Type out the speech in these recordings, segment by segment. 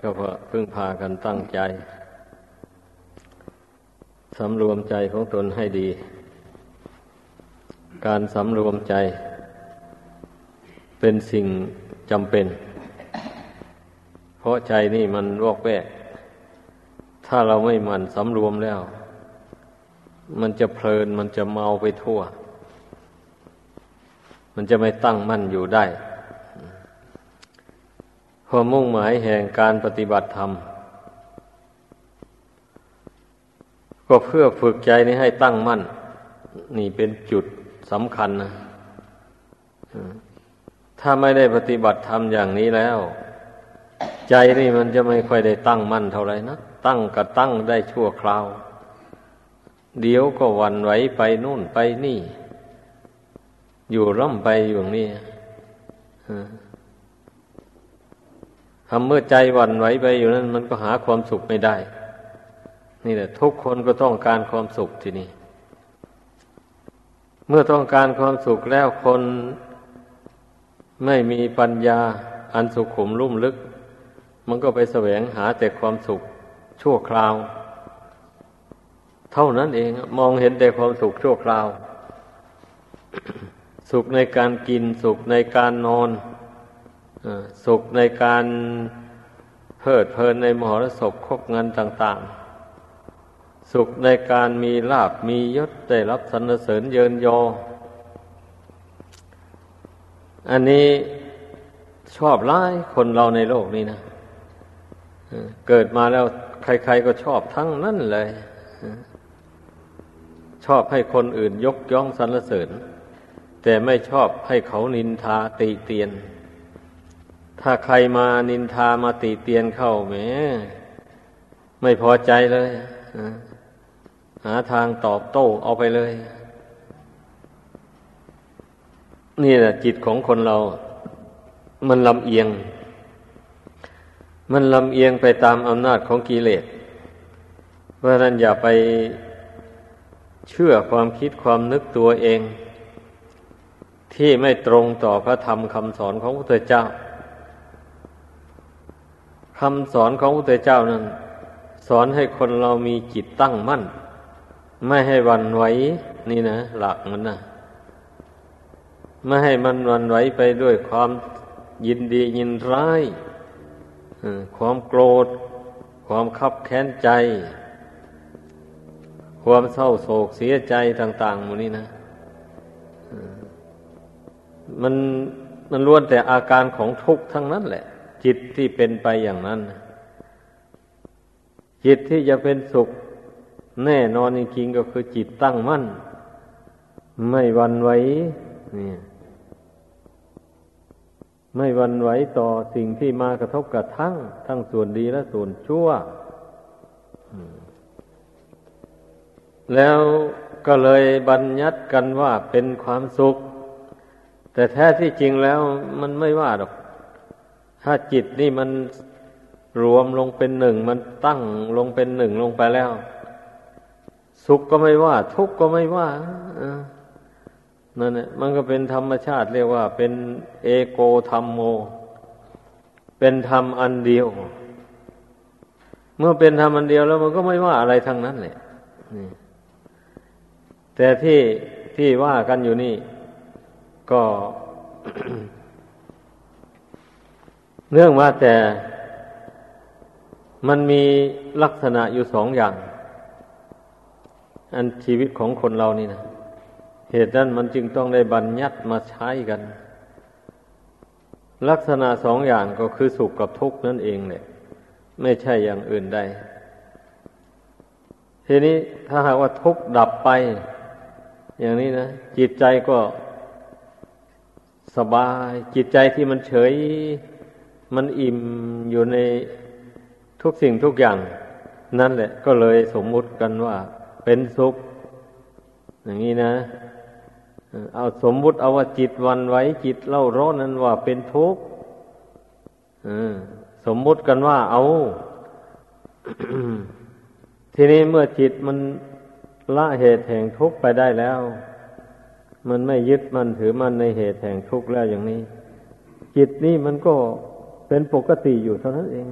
ก็พึ่งพากันตั้งใจสำรวมใจของตนให้ดีการสำรวมใจเป็นสิ่งจำเป็นเพราะใจนี่มันวอกแวกถ้าเราไม่หมั่นสำรวมแล้วมันจะเพลินมันจะเมาไปทั่วมันจะไม่ตั้งมั่นอยู่ได้ความมุ่งหมายแห่งการปฏิบัติธรรมก็เพื่อฝึกใจนี้ให้ตั้งมั่นนี่เป็นจุดสำคัญนะถ้าไม่ได้ปฏิบัติธรรมอย่างนี้แล้วใจนี่มันจะไม่ค่อยได้ตั้งมั่นเท่าไหร่นะตั้งก็ตั้งได้ชั่วคราวเดี๋ยวก็หวั่นไหวไปนู่นไปนี่อยู่ร่ำไปอยู่อย่างนี้ทำเมื่อใจหวั่นไหวไปอยู่นั้นมันก็หาความสุขไม่ได้นี่แหละทุกคนก็ต้องการความสุขทีนี้เมื่อต้องการความสุขแล้วคนไม่มีปัญญาอันสุขุมลุ่มลึกมันก็ไปแสวงหาแต่ความสุขชั่วคราวเท่านั้นเองมองเห็นแต่ความสุขชั่วคราว สุขในการกินสุขในการนอนสุขในการเพลิดเพลินในมหรสพคบเงินต่างๆสุขในการมีลาภมียศได้รับสรรเสริญเยินยออันนี้ชอบหลายคนเราในโลกนี้นะเกิดมาแล้วใครๆก็ชอบทั้งนั้นเลยชอบให้คนอื่นยกย่องสรรเสริญแต่ไม่ชอบให้เขานินทาติเตียนถ้าใครมานินทามาติเตียนเข้าแหมไม่พอใจเลยหาทางตอบโต้เอาไปเลยนี่แหละจิตของคนเรามันลำเอียงมันลำเอียงไปตามอำนาจของกิเลสเพราะนั้นอย่าไปเชื่อความคิดความนึกตัวเองที่ไม่ตรงต่อพระธรรมคำสอนของพระพุทธเจ้าคำสอนของพระพุทธเจ้านั้นสอนให้คนเรามีจิตตั้งมั่นไม่ให้หวั่นไหวนี่นะหลักมันนะไม่ให้มันหวั่นไหวไปด้วยความยินดียินร้ายความโกรธความคับแค้นใจความเศร้าโศกเสียใจต่างๆหมดนี้นะมันล้วนแต่อาการของทุกข์ทั้งนั้นแหละจิตที่เป็นไปอย่างนั้นจิตที่จะเป็นสุขแน่นอนจริงๆก็คือจิตตั้งมั่นไม่หวั่นไหวนี่ไม่หวั่นไหวต่อสิ่งที่มากระทบกระทั่งทั้งส่วนดีและส่วนชั่วแล้วก็เลยบัญญัติกันว่าเป็นความสุขแต่แท้ที่จริงแล้วมันไม่ว่าหรอกถ้าจิตนี่มันรวมลงเป็นหนึ่งมันตั้งลงเป็นหนึ่งลงไปแล้วสุขก็ไม่ว่าทุกข์ก็ไม่ว่านั่นแหละมันก็เป็นธรรมชาติเรียกว่าเป็นเอโกธัมโมเป็นธรรมอันเดียวเมื่อเป็นธรรมอันเดียวแล้วมันก็ไม่ว่าอะไรทั้งนั้นแหละแต่ที่ว่ากันอยู่นี่ก็ เนื่องมาแต่มันมีลักษณะอยู่สองอย่างอันชีวิตของคนเรานี่นะเหตุนั้นมันจึงต้องได้บัญญัติมาใช้กันลักษณะสองอย่างก็คือสุขกับทุกข์นั่นเองแหละไม่ใช่อย่างอื่นใดทีนี้ถ้าหากว่าทุกข์ดับไปอย่างนี้นะจิตใจก็สบายจิตใจที่มันเฉยมันอิ่มอยู่ในทุกสิ่งทุกอย่างนั่นแหละก็เลยสมมุติกันว่าเป็นสุขอย่างนี้นะเอาสมมุติเอาว่าจิตวันไว้จิตเล่าร้อนนั้นว่าเป็นทุกข์สมมุติกันว่าเอา ทีนี้เมื่อจิตมันละเหตุแห่งทุกข์ไปได้แล้วมันไม่ยึดมั่นถือมั่นในเหตุแห่งทุกข์แล้วอย่างนี้จิตนี่มันก็เป็นปกติอยู่เท่านั้นเอง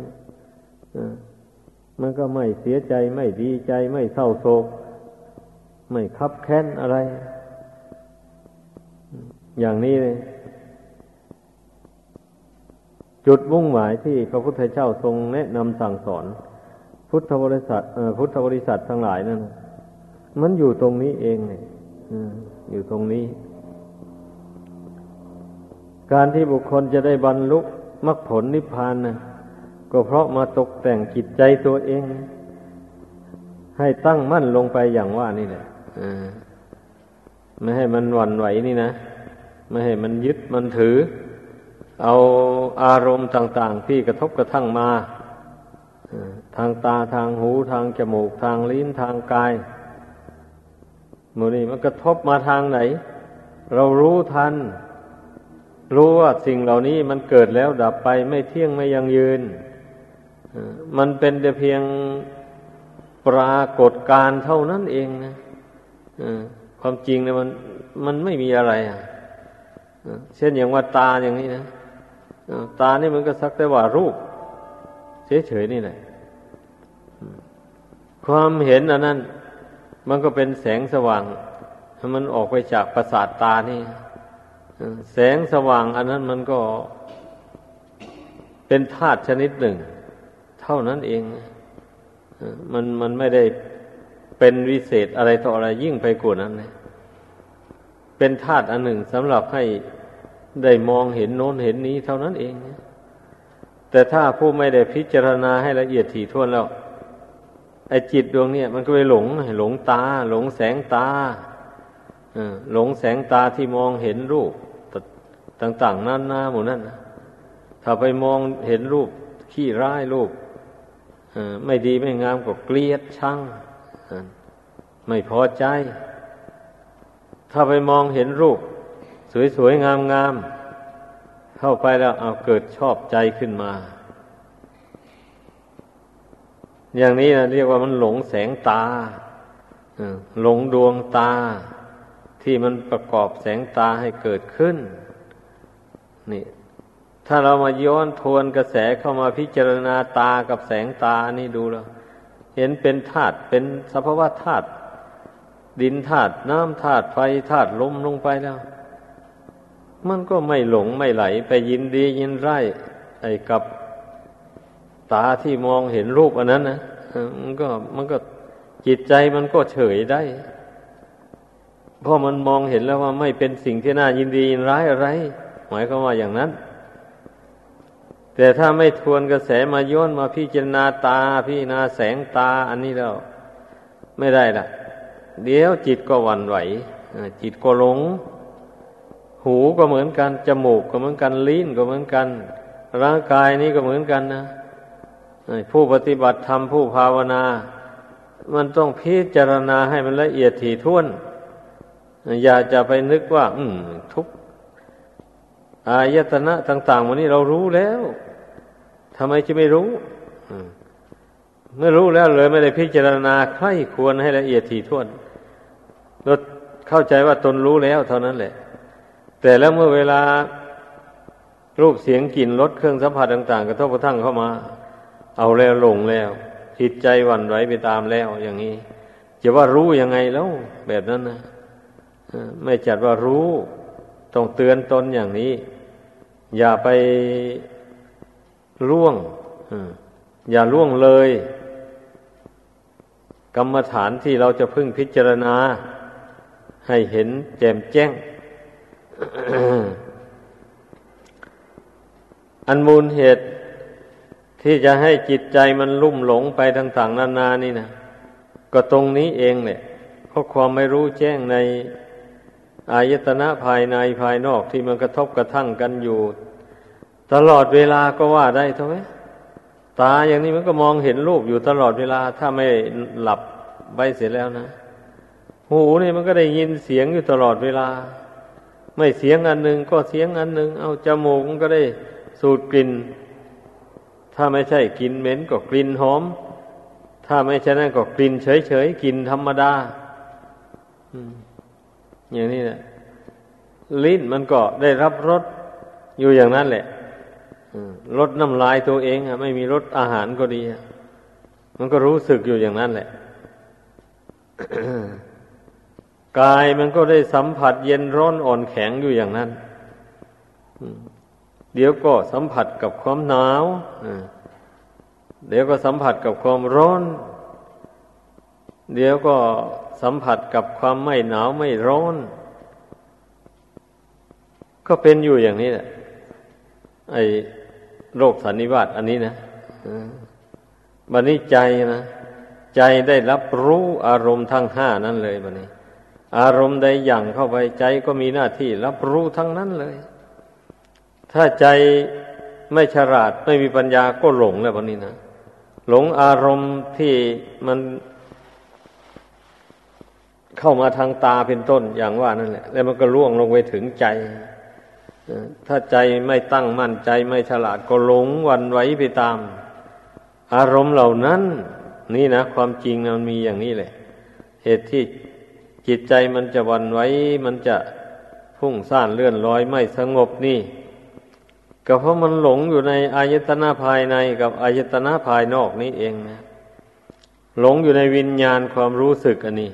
มันก็ไม่เสียใจไม่ดีใจไม่เศร้าโศกไม่คับแค้นอะไรอย่างนี้เลยจุดมุ่งหมายที่พระพุทธเจ้าทรงแนะนำสั่งสอนพุทธบริษัททั้งหลายนั่นมันอยู่ตรงนี้เองเนี่ยอยู่ตรงนี้การที่บุคคลจะได้บรรลุมรรคผลนิพพานนะก็เพราะมาตกแต่งจิตใจตัวเองให้ตั้งมั่นลงไปอย่างว่านี่แหละไม่ให้มันหวั่นไหวนี่นะไม่ให้มันยึดมันถือเอาอารมณ์ต่างๆที่กระทบกระทั่งมาทางตาทางหูทางจมูกทางลิ้นทางกายหมู่นี้มันกระทบมาทางไหนเรารู้ทันรู้ว่าสิ่งเหล่านี้มันเกิดแล้วดับไปไม่เที่ยงไม่ยั่งยืนมันเป็นแต่เพียงปรากฏการณ์เท่านั้นเองนะความจริงเนี่ยมันไม่มีอะไรอ่ะเช่นอย่างว่าตาอย่างนี้นะตานี่มันก็สักแต่ว่ารูปเฉยๆนี่แหละความเห็นอันนั้นมันก็เป็นแสงสว่างมันออกไปจากประสาทตานี่แสงสว่างอันนั้นมันก็เป็นธาตุชนิดหนึ่งเท่านั้นเองมันไม่ได้เป็นวิเศษอะไรต่ออะไรยิ่งไปกว่านั้นนะเป็นธาตุอันหนึ่งสำหรับให้ได้มองเห็นโน้นเห็นนี้เท่านั้นเองนะแต่ถ้าผู้ไม่ได้พิจารณาให้ละเอียดถี่ถ้วนแล้วไอ้จิตดวงเนี่ยมันก็ไปหลงตาหลงแสงตาหลงแสงตาที่มองเห็นรูปต่างๆนั่นหน้าหมู่นั่นนะถ้าไปมองเห็นรูปขี้ร้ายรูปไม่ดีไม่งามก็เกลียดชังไม่พอใจถ้าไปมองเห็นรูปสวยๆงามๆเข้าไปแล้วเอาเกิดชอบใจขึ้นมาอย่างนี้นะเรียกว่ามันหลงแสงตาหลงดวงตาที่มันประกอบแสงตาให้เกิดขึ้นนี่ถ้าเรามาย้อนทวนกระแสเข้ามาพิจารณาตากับแสงตานี่ดูแล้วเห็นเป็นธาตุเป็นสภาวะธาตุดินธาตุน้ำธาตุไฟธาตุลมลงไปแล้วมันก็ไม่หลงไม่ไหลไปยินดียินร้ายไอ้กับตาที่มองเห็นรูปอันนั้นนะมันก็จิตใจมันก็เฉยได้เพราะมันมองเห็นแล้วว่าไม่เป็นสิ่งที่น่ายินดียินร้ายอะไรหมายความว่าอย่างนั้นแต่ถ้าไม่ทวนกระแสมาย้อนมาพิจารณาตาพิจารณาแสงตาอันนี้แล้วไม่ได้ล่ะเดี๋ยวจิตก็หวั่นไหวจิตก็หลงหูก็เหมือนกันจมูกก็เหมือนกันลิ้นก็เหมือนกันร่างกายนี้ก็เหมือนกันนะผู้ปฏิบัติธรรมผู้ภาวนามันต้องพิจารณาให้มันละเอียดถี่ถ้วนอย่าจะไปนึกว่าทุกอายตนะต่างๆวันนี้เรารู้แล้วทำไมจะไม่รู้เมื่อรู้แล้วเลยไม่ได้พิจารณาใคร่ควรให้ละเอียดถี่ถ้วนเราเข้าใจว่าตนรู้แล้วเท่านั้นแหละแต่แล้วเมื่อเวลารูปเสียงกลิ่นรสเครื่องสัมผัสต่างๆกระทบกระทั่งเข้ามาเอาแล้วหลงแล้วจิตใจหวั่นไหวไปตามแล้วอย่างนี้จะว่ารู้ยังไงแล้วแบบนั้นนะไม่จัดว่ารู้ต้องเตือนตนอย่างนี้อย่าไปล่วงอย่าล่วงเลยกรรมฐานที่เราจะพึ่งพิจารณาให้เห็นแจ่มแจ้ง อันมูลเหตุที่จะให้จิตใจมันลุ่มหลงไปต่างๆนานานี่นะก็ตรงนี้เองแหละเพราะความไม่รู้แจ้งในอายตนะภายในภายนอกที่มันกระทบกระทั่งกันอยู่ตลอดเวลาก็ว่าได้ถูกไหมตาอย่างนี้มันก็มองเห็นรูปอยู่ตลอดเวลาถ้าไม่หลับไปเสียแล้วนะหูนี่มันก็ได้ยินเสียงอยู่ตลอดเวลาไม่เสียงอันหนึ่งก็เสียงอันหนึ่งเอาจมูกมันก็ได้สูดกลิ่นถ้าไม่ใช่กลิ่นเหม็นก็กลิ่นหอมถ้าไม่ใช่นั่นก็กลิ่นเฉยๆกลิ่นธรรมดาอย่างนี้แหละลิ้นมันก็ได้รับรสอยู่อย่างนั้นแหละ ลดน้ำลายตัวเองไม่มีลดอาหารก็ดีมันก็รู้สึกอยู่อย่างนั้นแหละ กายมันก็ได้สัมผัสเย็นร้อนอ่อนแข็งอยู่อย่างนั้นเดี๋ยวก็สัมผัสกับความหนาวเดี๋ยวก็สัมผัสกับความร้อนเดี๋ยวก็สัมผัสกับความไม่หนาวไม่ร้อนก็เป็นอยู่อย่างนี้แหละไอ้โรคสันนิบาตอันนี้นะบัดนี้ใจนะใจได้รับรู้อารมณ์ทั้งห้านั่นเลยบัดนี้อารมณ์ใดอย่างเข้าไปใจก็มีหน้าที่รับรู้ทั้งนั้นเลยถ้าใจไม่ฉลาดไม่มีปัญญาก็หลงแล้วบัดนี้นะหลงอารมณ์ที่มันเข้ามาทางตาเป็นต้นอย่างว่านั่นแหละแล้วมันก็ล่วงลงไปถึงใจถ้าใจไม่ตั้งมั่นใจไม่ฉลาดก็หลงหวั่นไหวไปตามอารมณ์เหล่านั้นนี่นะความจริงมันมีอย่างนี้แหละเหตุที่จิตใจมันจะหวั่นไหวมันจะพุ่งซ่านเลื่อนลอยไม่สงบนี่ก็เพราะมันหลงอยู่ในอายตนะภายในกับอายตนะภายนอกนี้เองนะหลงอยู่ในวิญญาณความรู้สึกอันนี้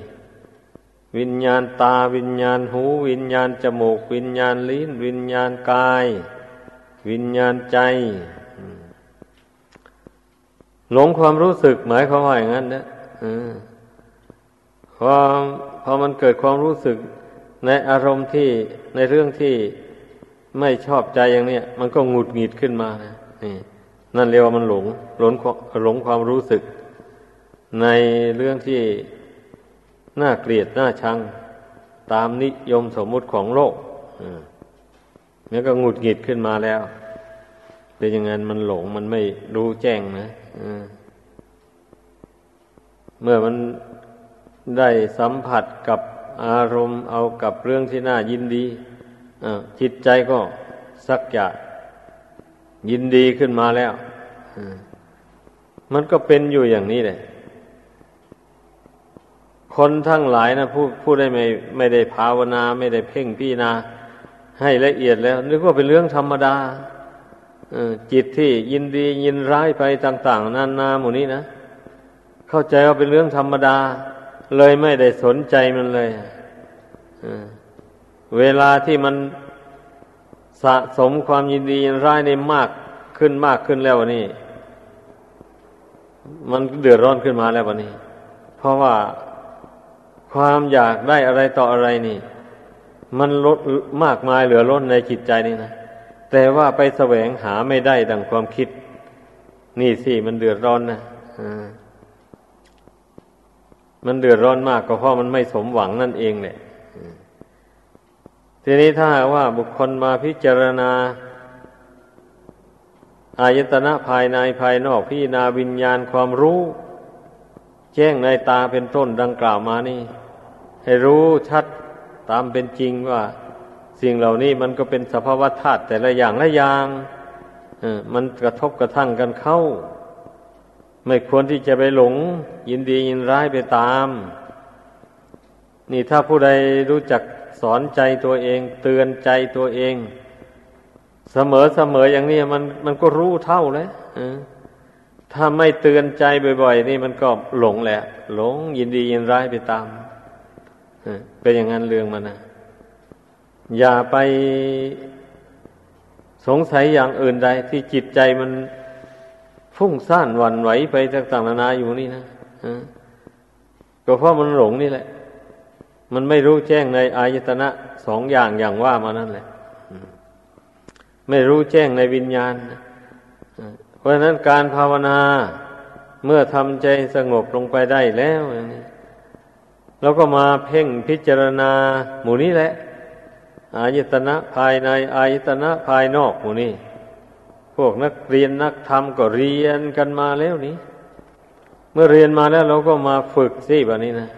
วิญญาณตาวิญญาณหูวิญญาณจมูกวิญญาณลิ้นวิญญาณกายวิญญาณใจหลงความรู้สึกหมายความว่าอย่างนั้นนะพอมันเกิดความรู้สึกในอารมณ์ที่ในเรื่องที่ไม่ชอบใจอย่างเนี้ยมันก็หงุดหงิดขึ้นมานะนี่นั่นเรียกว่ามันหลงความรู้สึกในเรื่องที่น่าเกลียดน่าชังตามนิยมสมมุติของโลกมันก็หงุดหงิดขึ้นมาแล้วเป็นอย่างนั้นมันหลงมันไม่รู้แจ้งนะเมื่อมันได้สัมผัสกับอารมณ์เอากับเรื่องที่น่ายินดีจิตใจก็สักอยากยินดีขึ้นมาแล้วมันก็เป็นอยู่อย่างนี้แหละคนทั้งหลายนะผู้ได้ไม่ได้ภาวนาไม่ได้เพ่งพิจารณาให้ละเอียดแล้วนึกว่าเป็นเรื่องธรรมดาจิตที่ยินดียินร้ายไปต่างๆนานาหมู่นี้นะเข้าใจว่าเป็นเรื่องธรรมดาเลยไม่ได้สนใจมันเลยเวลาที่มันสะสมความยินดียินร้ายในมากขึ้นแล้ววันนี้มันเดือดร้อนขึ้นมาแล้ววันนี้เพราะว่าความอยากได้อะไรต่ออะไรนี่มันลดมากมายเหลือล้นในจิตใจนี่นะแต่ว่าไปแสวงหาไม่ได้ดังความคิดนี่สิมันเดือดร้อนนะมันเดือดร้อนมากก็เพราะมันไม่สมหวังนั่นเองแหละทีนี้ถ้าว่าบุคคลมาพิจารณาอายตนะภายในภายนอกพิจารณาวิญญาณความรู้แจ้งในตาเป็นต้นดังกล่าวมานี่ให้รู้ชัดตามเป็นจริงว่าสิ่งเหล่านี้มันก็เป็นสภาวะธาตุแต่ละอย่างละอย่างมันกระทบกระทั่งกันเข้าไม่ควรที่จะไปหลงยินดียินร้ายไปตามนี่ถ้าผู้ใดรู้จักสอนใจตัวเองเตือนใจตัวเองเสมออย่างนี้มันก็รู้เท่าเลยถ้าไม่เตือนใจบ่อยๆนี่มันก็หลงแหละหลงยินดียินร้ายไปตามเป็นอย่างนั้นเรื่องมันนะอย่าไปสงสัยอย่างอื่นใดที่จิตใจมันฟุ้งซ่านหวั่นไหวไปต่างๆนานาอยู่นี่นะก็เพราะมันหลงนี่แหละมันไม่รู้แจ้งในอายตนะสองอย่างว่ามานั่นแหละไม่รู้แจ้งในวิญญาณเพราะฉะนั้นการภาวนาเมื่อทำใจสงบลงไปได้แล้วเราก็มาเพ่งพิจารณาหมู่นี้แหละอายตนะภายในอายตนะภายนอกหมู่นี้พวกนักเรียนนักธรรมก็เรียนกันมาแล้วนี้เมื่อเรียนมาแล้วเราก็มาฝึกสิแบบนี้นะ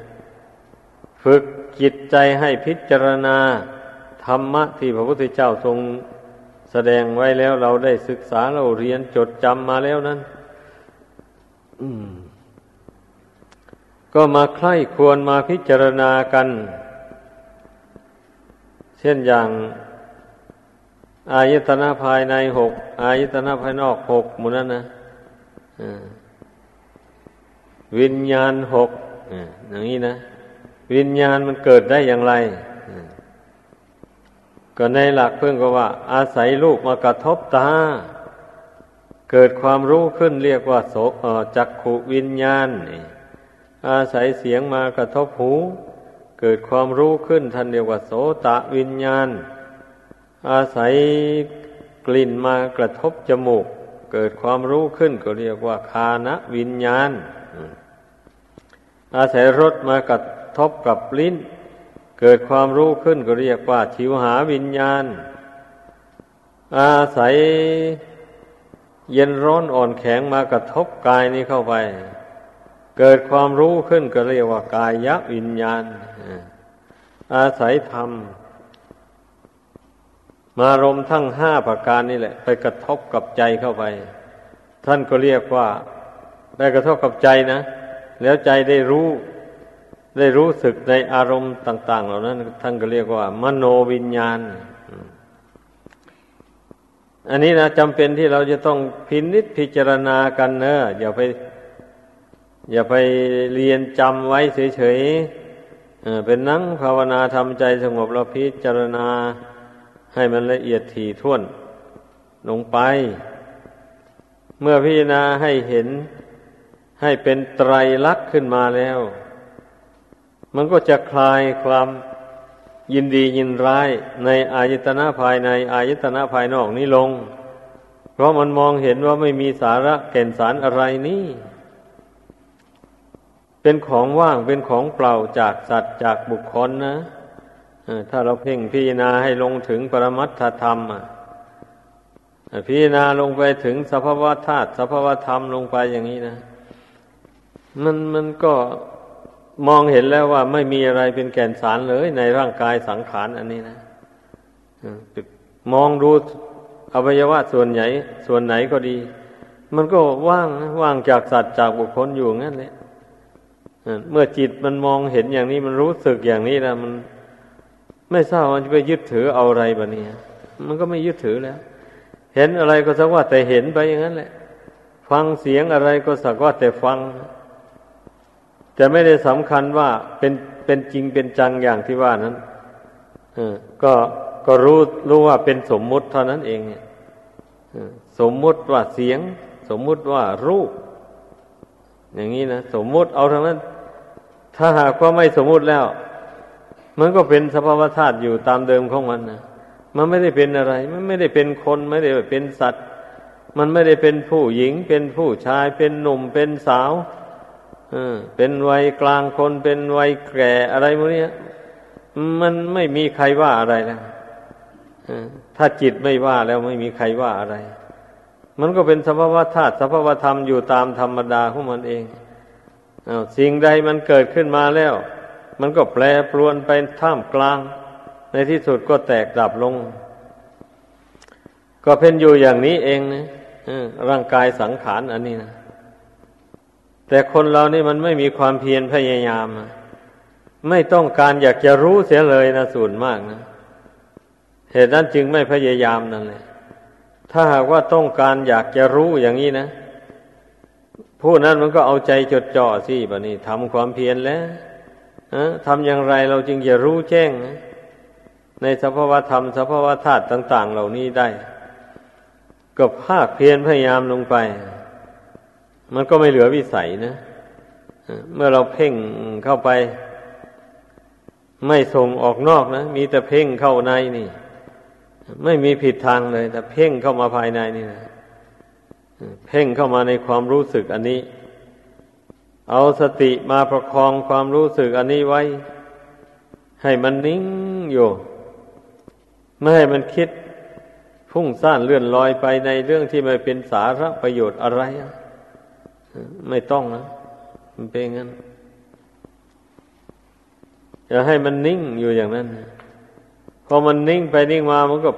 ฝึกจิตใจให้พิจารณาธรรมะที่พระพุทธเจ้าทรงแสดงไว้แล้วเราได้ศึกษาเราเรียนจดจำมาแล้วนั้นก็มาใคร่ครวญมาพิจารณากันเช่นอย่าง อายตนะภายในหกอายตนะภายนอกหกหมดนั้นนะวิญญาณหกอย่างนี้นะวิญญาณมันเกิดได้อย่างไรก็ในหลักเพิ่งก็ว่าอาศัยรูปมากระทบตาเกิดความรู้ขึ้นเรียกว่าโสจักขุวิญญาณอาศัยเสียงมากระทบหูเกิดความรู้ขึ้นท่านเรียกว่าโสตะวิญญาณอาศัยกลิ่นมากระทบจมูกเกิดความรู้ขึ้นก็เรียกว่าคานวิญญาณอาศัยรสมากระทบกับลิ้นเกิดความรู้ขึ้นก็เรียกว่าชิวหาวิญญาณอาศัยเย็นร้อนอ่อนแข็งมากระทบกายนี้เข้าไปเกิดความรู้ขึ้นก็เรียกว่ากายวิญญาณอาศัยธรรมมารมทั้งห้าประการนี่แหละไปกระทบกับใจเข้าไปท่านก็เรียกว่าได้กระทบกับใจนะแล้วใจได้รู้สึกในอารมณ์ต่างๆเหล่านั้นท่านก็เรียกว่ามโนวิญญาณอันนี้นะจำเป็นที่เราจะต้องพินิจพิจารณากันเนอะอย่าไปเรียนจำไว้เฉยๆเป็นนั่งภาวนาทำใจสงบแล้วพิจารณาให้มันละเอียดถี่ถ้วนลงไปเมื่อพิจารณาให้เห็นให้เป็นไตรลักษณ์ขึ้นมาแล้วมันก็จะคลายความยินดียินร้ายในอายตนะภายในอายตนะภายนอกนี้ลงเพราะมันมองเห็นว่าไม่มีสาระแก่นสารอะไรนี่เป็นของว่างเป็นของเปล่าจากสัตว์จากบุคคลนะถ้าเราเพ่งพิจารณาให้ลงถึงปรมัตถธรรมพิจารณาลงไปถึงสภาวะธาตุสภาวะธรรมลงไปอย่างนี้นะมันก็มองเห็นแล้วว่าไม่มีอะไรเป็นแก่นสารเลยในร่างกายสังขารอันนี้นะมองดูอวัยวะส่วนไหนก็ดีมันก็ว่างจากสัตว์จากบุคคลอยู่งั้นแหละเมื่อจิตมันมองเห็นอย่างนี้มันรู้สึกอย่างนี้นะมันไม่ทราบมันจะไปยึดถือเอาอะไรบะเนี่ยมันก็ไม่ยึดถือแล้วเห็นอะไรก็สักว่าแต่เห็นไปอย่างนั้นแหละฟังเสียงอะไรก็สักว่าแต่ฟังแต่ไม่ได้สำคัญว่าเป็นจริงเป็นจังอย่างที่ว่านั้นก็รู้ว่าเป็นสมมุติเท่านั้นเองเนี่ยสมมุติว่าเสียงสมมุติว่ารูปอย่างนี้นะสมมุติเอาทั้งนั้นถ้าหากว่าไม่สมมุติแล้วมันก็เป็นสภาวะธาตุอยู่ตามเดิมของมันนะมันไม่ได้เป็นอะไรมันไม่ได้เป็นคนไม่ได้เป็นสัตว์มันไม่ได้เป็นผู้หญิงเป็นผู้ชายเป็นหนุ่มเป็นสาวเป็นวัยกลางคนเป็นวัยแก่อะไรพวกนี้มันไม่มีใครว่าอะไรนะถ้าจิตไม่ว่าแล้วไม่มีใครว่าอะไรมันก็เป็นสภาวะธาตุสภาวะธรรมอยู่ตามธรรมดาของมันเองสิ่งใดมันเกิดขึ้นมาแล้วมันก็แปรปรวนไปท่ามกลางในที่สุดก็แตกดับลงก็เป็นอยู่อย่างนี้เองนะร่างกายสังขารอันนี้นะแต่คนเรานี่มันไม่มีความเพียรพยายามไม่ต้องการอยากจะรู้เสียเลยนะส่วนมากนะเหตุนั้นจึงไม่พยายามนั่นเลยถ้าหากว่าต้องการอยากจะรู้อย่างนี้นะผู้นั้นมันก็เอาใจจดจ่อสิบัดนี้ทำความเพียรแล้วทำอย่างไรเราจึงจะรู้แจ้งนะในสภาวะธรรมสภาวะธาตุต่างๆเหล่านี้ได้ก็ภาคเพียรพยายามลงไปมันก็ไม่เหลือวิสัยนะเมื่อเราเพ่งเข้าไปไม่ส่งออกนอกนะมีแต่เพ่งเข้าในนี่ไม่มีผิดทางเลยแต่เพ่งเข้ามาภายในนี่นะเพ่งเข้ามาในความรู้สึกอันนี้เอาสติมาประคองความรู้สึกอันนี้ไว้ให้มันนิ่งอยู่ไม่ให้มันคิดฟุ้งซ่านเลื่อนลอยไปในเรื่องที่ไม่เป็นสาระประโยชน์อะไรไม่ต้องนะมันเป็นงั้นอย่าให้มันนิ่งอยู่อย่างนั้นพอมันนิ่งไปนิ่งมามันก็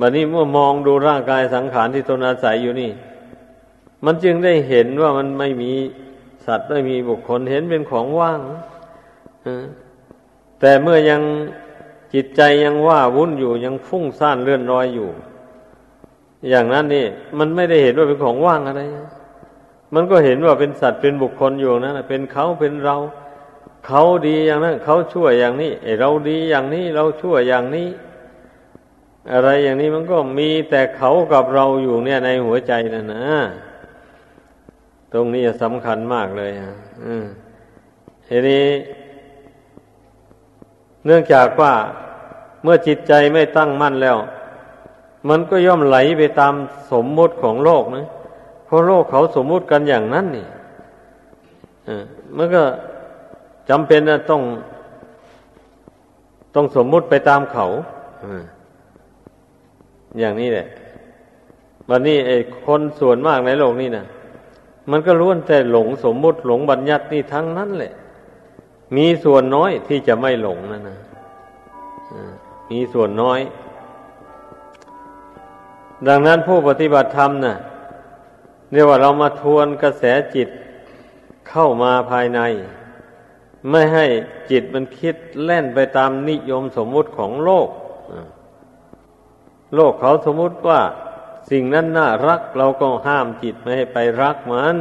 บัดนี้เมื่อมองดูร่างกายสังขารที่ตนอาศัยอยู่นี่มันจึงได้เห็นว่ามันไม่มีสัตว์ไม่มีบุคคลเห็นเป็นของว่างแต่เมื่อยัง จิตใจยังว่าวุ่นอยู่ยังฟุ้งซ่านเลื่อนลอยอยู่อย่างนั้นนี่มันไม่ได้เห็นว่าเป็นของว่างอะไรมันก็เห็นว่าเป็นสัตว์เป็นบุคคลอยู่นั่นเป็นเขาเป็นเราเขาดีอย่างนั้นเขาชั่วอย่างนี้เราดีอย่างนี้เราชั่วอย่างนี้อะไรอย่างนี้มันก็มีแต่เขากับเราอยู่เนี่ยในหัวใจนั่นนะตรงนี้สำคัญมากเลยฮะทีนี้เนื่องจากว่าเมื่อจิตใจไม่ตั้งมั่นแล้วมันก็ย่อมไหลไปตามสมมุติของโลกนะเพราะโลกเขาสมมุติกันอย่างนั้นนี่มันก็จำเป็นนะต้องสมมุติไปตามเขาอย่างนี้แหละวันนี้ไอ้คนส่วนมากในโลกนี่นะมันก็ล้วนแต่หลงสมมุติหลงบัญญัตินี่ทั้งนั้นแหละมีส่วนน้อยที่จะไม่หลงนั่นนะมีส่วนน้อยดังนั้นผู้ปฏิบัติธรรมน่ะเรียกว่าเรามาทวนกระแสจิตเข้ามาภายในไม่ให้จิตมันคิดแล่นไปตามนิยมสมมุติของโลกโลกเขาสมมุติว่าสิ่งนั้นน่ารักเราก็ห้ามจิตไม่ให้ไปรักมัน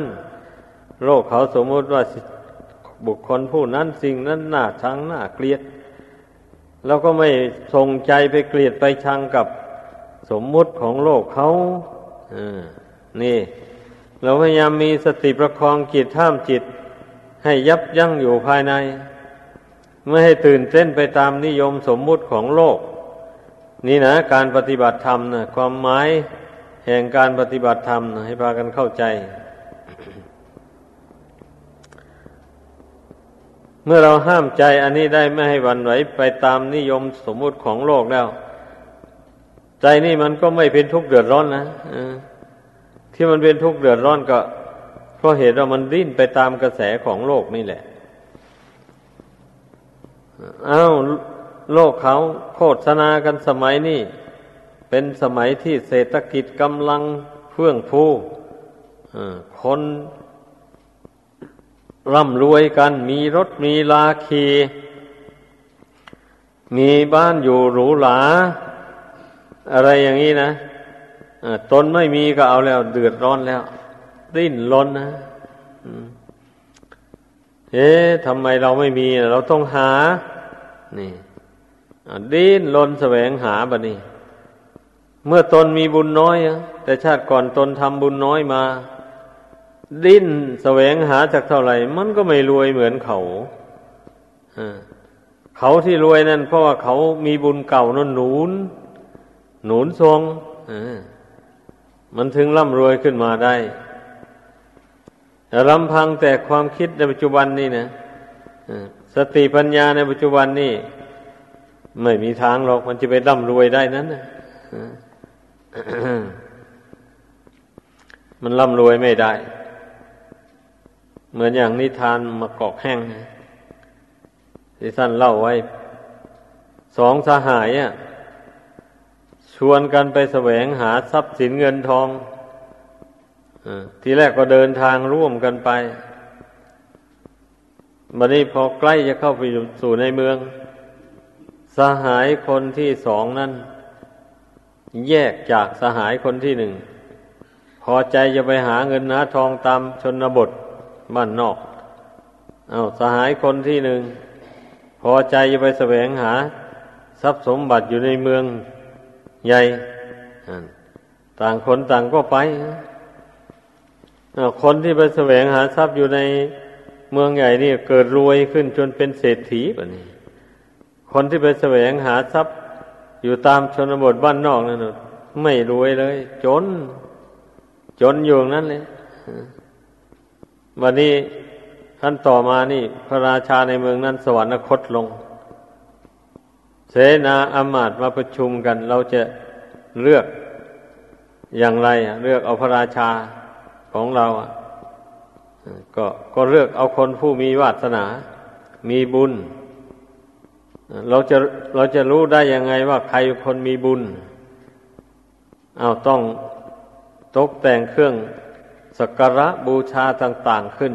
โลกเขาสมมุติว่าบุคคลผู้นั้นสิ่งนั้นน่าชังน่าเกลียดเราก็ไม่ส่งใจไปเกลียดไปชังกับสมมุติของโลกเขานี่เราพยายามมีสติประคองจิตห้ามจิตให้ยับยั้งอยู่ภายในไม่ให้ตื่นเต้นไปตามนิยมสมมุติของโลกนี่นะการปฏิบัติธรรมนะความหมายแห่งการปฏิบัติธรรมนะให้พากันเข้าใจ เมื่อเราห้ามใจอันนี้ได้ไม่ให้หวั่นไหวไปตามนิยมสมมุติของโลกแล้วใจนี่มันก็ไม่เป็นทุกข์เดือดร้อนนะที่มันเป็นทุกข์เดือดร้อนก็เพราะเหตุว่ามันดิ้นไปตามกระแสของโลกนี่แหละอ้าวโลกเขาโฆษณากันสมัยนี้เป็นสมัยที่เศรษฐกิจกำลังเฟื่องฟูคนร่ำรวยกันมีรถมีลาขี่มีบ้านอยู่หรูหราอะไรอย่างนี้นะตนไม่มีก็เอาแล้วเดือดร้อนแล้วดิ้นรนนะทำไมเราไม่มีเราต้องหานี่ดิ้นรนแสวงหาบัดนี้เมื่อตนมีบุญน้อยแต่ชาติก่อนตนทำบุญน้อยมาดิ้นแสวงหาจากเท่าไหร่มันก็ไม่รวยเหมือนเขาเขาที่รวยนั่นเพราะว่าเขามีบุญเก่านั่นหนุนทรงมันถึงร่ำรวยขึ้นมาได้ลำพังแต่ความคิดในปัจจุบันนี่นะสติปัญญาในปัจจุบันนี่ไม่มีทางหรอกมันจะไปร่ำรวยได้นั้นนะ มันร่ำรวยไม่ได้เหมือนอย่างนิทานมะกอกแห้งที่ท่านเล่าไว้สองสหายชวนกันไปแสวงหาทรัพย์สินเงินทองทีแรกก็เดินทางร่วมกันไปบัดนี้พอใกล้จะเข้าไปสู่ในเมืองสหายคนที่สองนั้นแยกจากสหายคนที่หนึ่งพอใจจะไปหาเงินหาทองตามชนบทบ้านนอกเอาสหายคนที่หนึ่งพอใจจะไปแสวงหาทรัพย์สมบัติอยู่ในเมืองใหญ่ต่างคนต่างก็ไปคนที่ไปแสวงหาทรัพย์อยู่ในเมืองใหญ่นี่เกิดรวยขึ้นจนเป็นเศรษฐีแบบนี้คนที่ไปแสวงหาทรัพย์อยู่ตามชนบทบ้านนอกนั่นไม่รวยเลยจนอยู่นั่นเลยวันนี้ขั้นต่อมานี่พระราชาในเมืองนั้นสวรรคตลงเสนาอำมาตย์มาประชุมกันเราจะเลือกอย่างไรเลือกเอาพระราชาของเราก็เลือกเอาคนผู้มีวาสนามีบุญเราจะรู้ได้ยังไงว่าใครคนมีบุญต้องตกแต่งเครื่องสักการะบูชาต่างๆขึ้น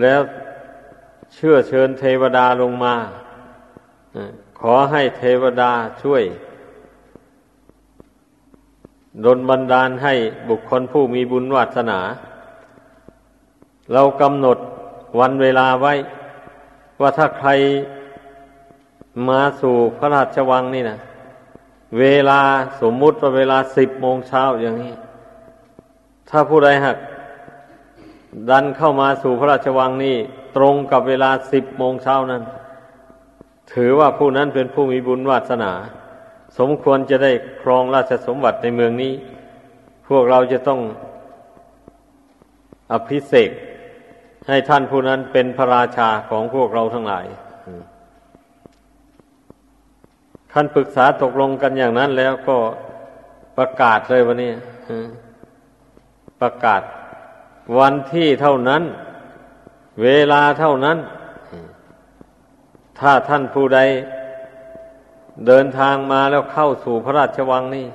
แล้วเชื่อเชิญเทวดาลงมา ขอให้เทวดาช่วยดลบันดาลให้บุคคลผู้มีบุญวาสนาเรากำหนดวันเวลาไว้ว่าถ้าใครมาสู่พระราชวังนี่นะเวลาสมมุติว่าเวลา 10:00 น.อย่างนี้ถ้าผู้ใดหักดันเข้ามาสู่พระราชวังนี่ตรงกับเวลา 10:00 น.นั้นถือว่าผู้นั้นเป็นผู้มีบุญวาสนาสมควรจะได้ครองราชสมบัติในเมืองนี้พวกเราจะต้องอภิเษกให้ท่านผู้นั้นเป็นพระราชาของพวกเราทั้งหลายท่านปรึกษาตกลงกันอย่างนั้นแล้วก็ประกาศเลยวันนี้ประกาศวันที่เท่านั้นเวลาเท่านั้นถ้าท่านผู้ใดเดินทางมาแล้วเข้าสู่พระราชวังนี่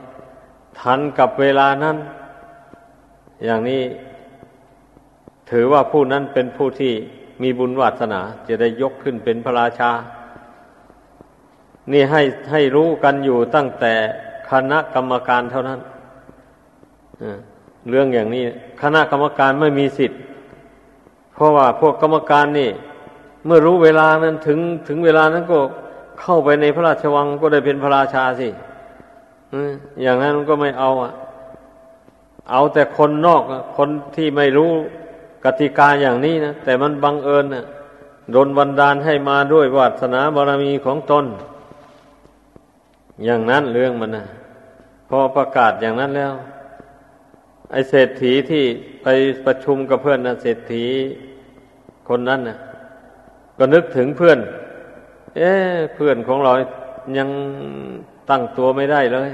ทันกับเวลานั้นอย่างนี้ถือว่าผู้นั้นเป็นผู้ที่มีบุญวาสนาจะได้ยกขึ้นเป็นพระราชานี่ให้รู้กันอยู่ตั้งแต่คณะกรรมการเท่านั้นเรื่องอย่างนี้คณะกรรมการไม่มีสิทธิ์เพราะว่าพวกกรรมการนี่เมื่อรู้เวลานั้นถึงเวลานั้นก็เข้าไปในพระราชวังก็ได้เป็นพระราชาสิอย่างนั้นก็ไม่เอาอ่ะเอาแต่คนนอกคนที่ไม่รู้กติกาอย่างนี้นะแต่มันบังเอิญนะโดนบันดาลให้มาด้วยวาสนาบารมีของตนอย่างนั้นเรื่องมันนะพอประกาศอย่างนั้นแล้วไอ้เศรษฐีที่ไปประชุมกับเพื่อนนะเศรษฐีคนนั้นนะก็นึกถึงเพื่อนเพื่อนของเรายังตั้งตัวไม่ได้เลย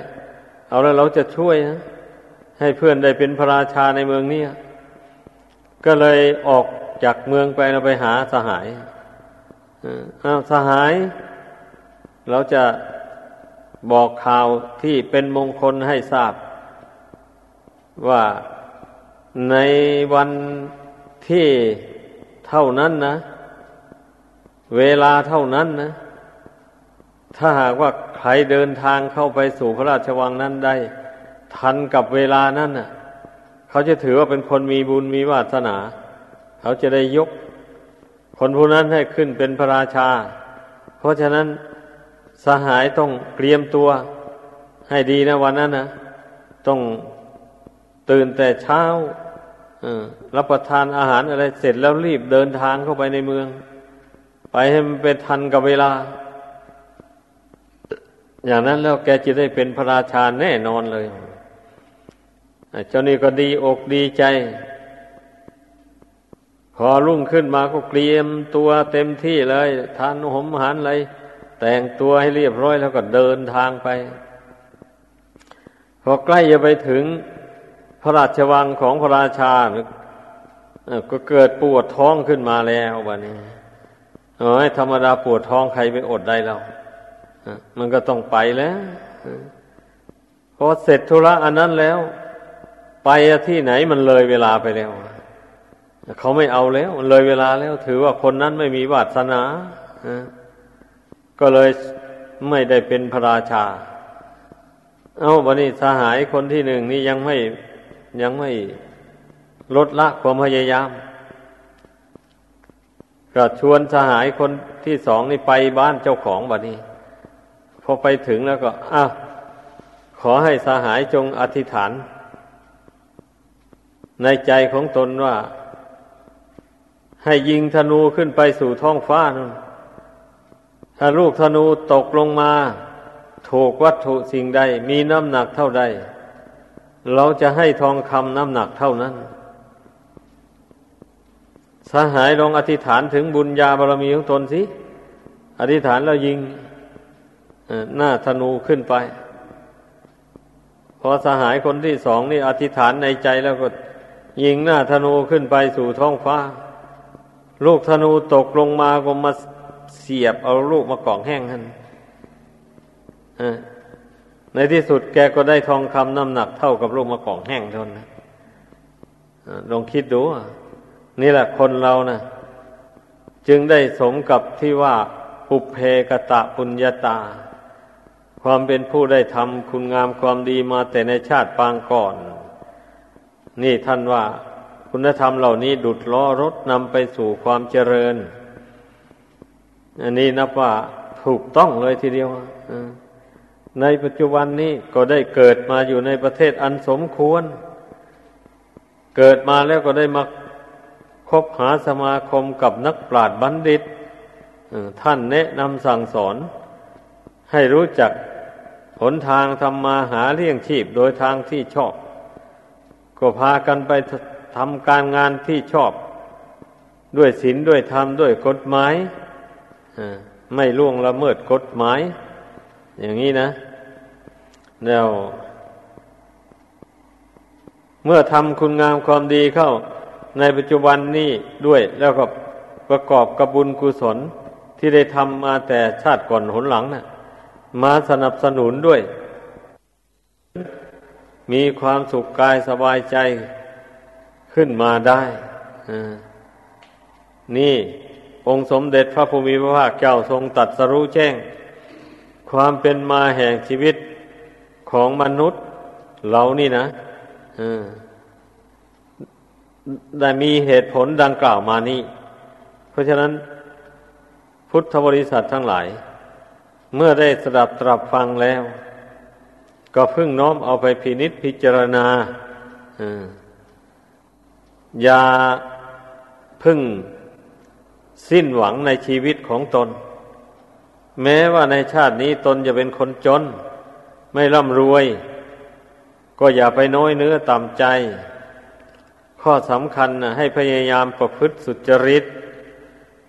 เอาแล้วเราจะช่วยนะให้เพื่อนได้เป็นพระราชาในเมืองนี้ก็เลยออกจากเมืองไปเราไปหาสหายสหายเราจะบอกข่าวที่เป็นมงคลให้ทราบว่าในวันที่เท่านั้นนะเวลาเท่านั้นนะถ้าหากว่าใครเดินทางเข้าไปสู่พระราชวังนั้นได้ทันกับเวลานั้นน่ะเขาจะถือว่าเป็นคนมีบุญมีวาสนาเขาจะได้ยกคนผู้นั้นให้ขึ้นเป็นพระราชาเพราะฉะนั้นสหายต้องเตรียมตัวให้ดีนะวันนั้นนะต้องตื่นแต่เช้ารับประทานอาหารอะไรเสร็จแล้วรีบเดินทางเข้าไปในเมืองไปให้มันเป็นทันกับเวลาอย่างนั้นแล้วแกจะได้เป็นพระราชาแน่นอนเลยเจ้านี่ก็ดีอกดีใจพอรุ่งขึ้นมาก็เตรียมตัวเต็มที่เลยทานหมหันอะไรแต่งตัวให้เรียบร้อยแล้วก็เดินทางไปพอใกล้จะไปถึงพระราชวังของพระราชาก็เกิดปวดท้องขึ้นมาแล้วบัดนี้ธรรมดาปวดท้องใครไปอดได้แล้วมันก็ต้องไปแล้วพอเสร็จธุระอันนั้นแล้วไปที่ไหนมันเลยเวลาไปแล้วเขาไม่เอาแล้วมันเลยเวลาแล้วถือว่าคนนั้นไม่มีวาสนาก็เลยไม่ได้เป็นพระราชาวันนี้สหายคนที่หนึ่งนี่ยังไม่ลดละความพยายามก็ชวนสหายคนที่สองนี่ไปบ้านเจ้าของบัดนี้พอไปถึงแล้วก็ขอให้สหายจงอธิษฐานในใจของตนว่าให้ยิงธนูขึ้นไปสู่ท้องฟ้านั่นถ้าลูกธนูตกลงมาถูกวัตถุสิ่งใดมีน้ำหนักเท่าใดเราจะให้ทองคำน้ำหนักเท่านั้นสหายลองอธิษฐานถึงบุญญาบารมีของตนสิอธิษฐานแล้วยิงหน้าธนูขึ้นไปพอสหายคนที่สองนี่อธิษฐานในใจแล้วก็ยิงหน้าธนูขึ้นไปสู่ท้องฟ้าลูกธนูตกลงมาก็มาเสียบเอาลูกมากล่องแห้งหันในที่สุดแกก็ได้ทองคำน้ำหนักเท่ากับลูกมากล่องแห้งเท่านั้นนะลองคิดดูนี่แหละคนเรานะจึงได้สมกับที่ว่า ปุเพกตะปุญญาตาความเป็นผู้ได้ทำคุณงามความดีมาแต่ในชาติปางก่อนนี่ท่านว่าคุณธรรมเหล่านี้ดุจล้อรถนำไปสู่ความเจริญอันนี้นับว่าถูกต้องเลยทีเดียวในปัจจุบันนี้ก็ได้เกิดมาอยู่ในประเทศอันสมควรเกิดมาแล้วก็ได้มาคบหาสมาคมกับนักปราชญ์บัณฑิตท่านแนะนำสั่งสอนให้รู้จักหนทางทำมาหาเลี้ยงชีพโดยทางที่ชอบก็พากันไปทำการงานที่ชอบด้วยศีลด้วยธรรมด้วยกฎหมายไม่ล่วงละเมิดกฎหมายอย่างนี้นะแล้วเมื่อทำคุณงามความดีเข้าในปัจจุบันนี้ด้วยแล้วก็ประกอบกับบุญกุศลที่ได้ทำมาแต่ชาติก่อนหนหลังน่ะมาสนับสนุนด้วยมีความสุขกายสบายใจขึ้นมาได้นี่องค์สมเด็จพระภูมิพระภาคเจ้าทรงตรัสรู้แจ้งความเป็นมาแห่งชีวิตของมนุษย์เรานี่นะได้มีเหตุผลดังกล่าวมานี้เพราะฉะนั้นพุทธบริษัททั้งหลายเมื่อได้สดับตรับฟังแล้วก็พึ่งน้อมเอาไปพินิจพิจารณาอย่าพึ่งสิ้นหวังในชีวิตของตนแม้ว่าในชาตินี้ตนจะเป็นคนจนไม่ร่ำรวยก็อย่าไปน้อยเนื้อต่ำใจข้อสำคัญให้พยายามประพฤติสุจริต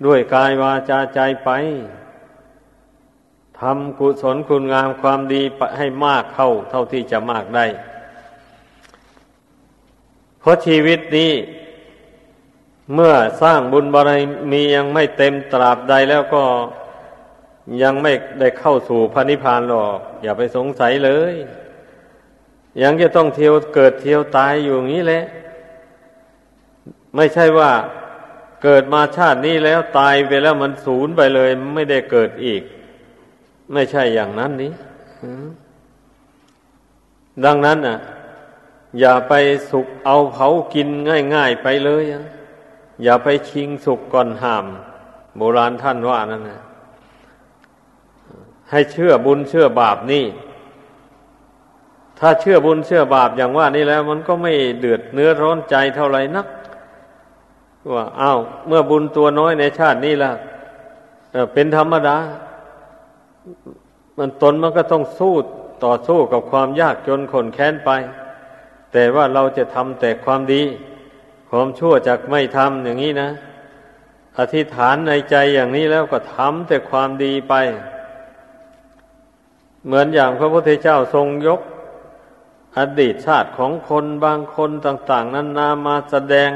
ด้วยกายวาจาใจไปทำกุศลคุณงามความดีให้มากเข้าเท่าที่จะมากได้เพราะชีวิตนี้เมื่อสร้างบุญบารมียังไม่เต็มตราบใดแล้วก็ยังไม่ได้เข้าสู่พระนิพพานหรอกอย่าไปสงสัยเลยยังจะต้องเที่ยวเกิดเที่ยวตายอยู่อย่างนี้แหละไม่ใช่ว่าเกิดมาชาตินี้แล้วตายไปแล้วมันสูญไปเลยไม่ได้เกิดอีกไม่ใช่อย่างนั้นนี้ดังนั้นน่ะอย่าไปสุกเอาเผากินง่ายๆไปเลยอย่าไปชิงสุกก่อนห่ามโบราณท่านว่านั่นนะให้เชื่อบุญเชื่อบาปนี่ถ้าเชื่อบุญเชื่อบาปอย่างว่านี้แล้วมันก็ไม่เดือดเนื้อร้อนใจเท่าไหร่นักว่าอ้าวเมื่อบุญตัวน้อยในชาตินี้ล่ะเป็นธรรมดามันตนมันก็ต้องสู้ต่อสู้กับความยากจนข้นแค้นไปแต่ว่าเราจะทำแต่ความดีความชั่วจักไม่ทำอย่างนี้นะอธิษฐานในใจอย่างนี้แล้วก็ทำแต่ความดีไปเหมือนอย่างพระพุทธเจ้าทรงยกอดีตชาติของคนบางคนต่างๆนั้นนามาแสดง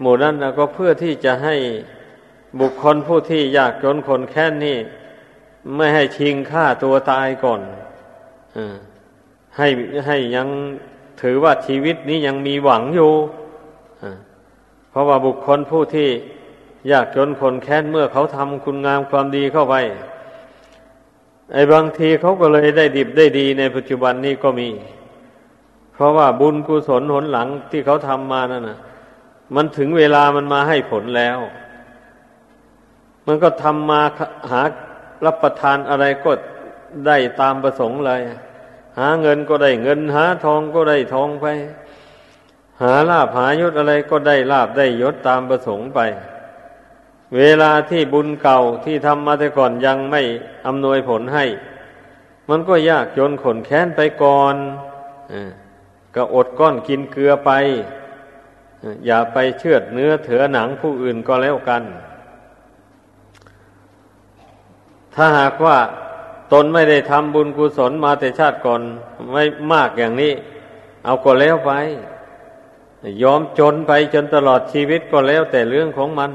หมู่นั้นก็เพื่อที่จะให้บุคคลผู้ที่ยากจนข้นแค้นนี่ไม่ให้ชิงฆ่าตัวตายก่อนให้ยังถือว่าชีวิตนี้ยังมีหวังอยู่เพราะว่าบุคคลผู้ที่ยากจนข้นแค้นเมื่อเขาทำคุณงามความดีเข้าไปไอ้บางทีเขาก็เลยได้ดิบได้ดีในปัจจุบันนี้ก็มีเพราะว่าบุญกุศลหนหลังที่เขาทำมานั่นน่ะมันถึงเวลามันมาให้ผลแล้วมันก็ทำมาหารับประทานอะไรก็ได้ตามประสงค์เลยหาเงินก็ได้เงินหาทองก็ได้ทองไปหาลาภหายศอะไรก็ได้ลาภได้ยศตามประสงค์ไปเวลาที่บุญเก่าที่ทำมาแต่ก่อนยังไม่อำนวยผลให้มันก็ยากจนข้นแค้นไปก่อนก็อดก้อนกินเกลือไปอย่าไปเชือดเนื้อเถือหนังผู้อื่นก็แล้วกันถ้าหากว่าตนไม่ได้ทำบุญกุศลมาแต่ชาติก่อนไม่มากอย่างนี้เอาก็แล้วไปยอมจนไปจนตลอดชีวิตก็แล้วแต่เรื่องของมัน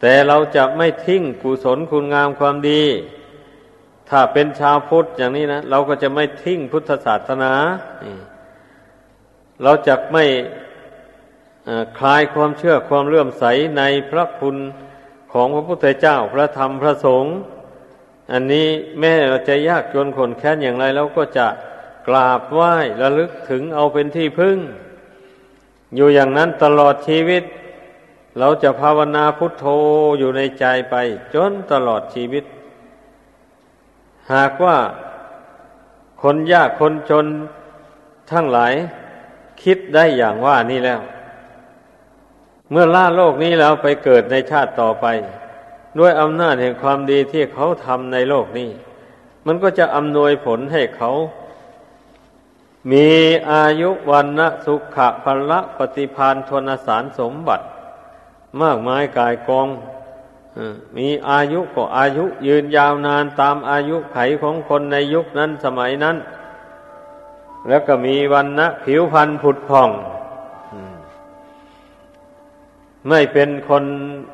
แต่เราจะไม่ทิ้งกุศลคุณงามความดีถ้าเป็นชาวพุทธอย่างนี้นะเราก็จะไม่ทิ้งพุทธศาสนาเราจะไม่คลายความเชื่อความเลื่อมใสในพระคุณ ของพระพุทธเจ้าพระธรรมพระสงฆ์อันนี้แม้เราจะยากจนขนแค้นอย่างไรแล้วก็จะกราบไหว้ระลึกถึงเอาเป็นที่พึ่งอยู่อย่างนั้นตลอดชีวิตเราจะภาวนาพุทโธอยู่ในใจไปจนตลอดชีวิตหากว่าคนยากคนจนทั้งหลายคิดได้อย่างว่านี้แล้วเมื่อละโลกนี้แล้วไปเกิดในชาติต่อไปด้วยอำนาจแห่งความดีที่เขาทำในโลกนี้มันก็จะอำนวยผลให้เขามีอายุวันนะสุขะพละปฏิภาณทนสารสมบัติมากมายกายกองมีอายุก็อายุยืนยาวนานตามอายุไขของคนในยุคนั้นสมัยนั้นแล้วก็มีวันนะผิวพรรณผุดผ่องไม่เป็นคน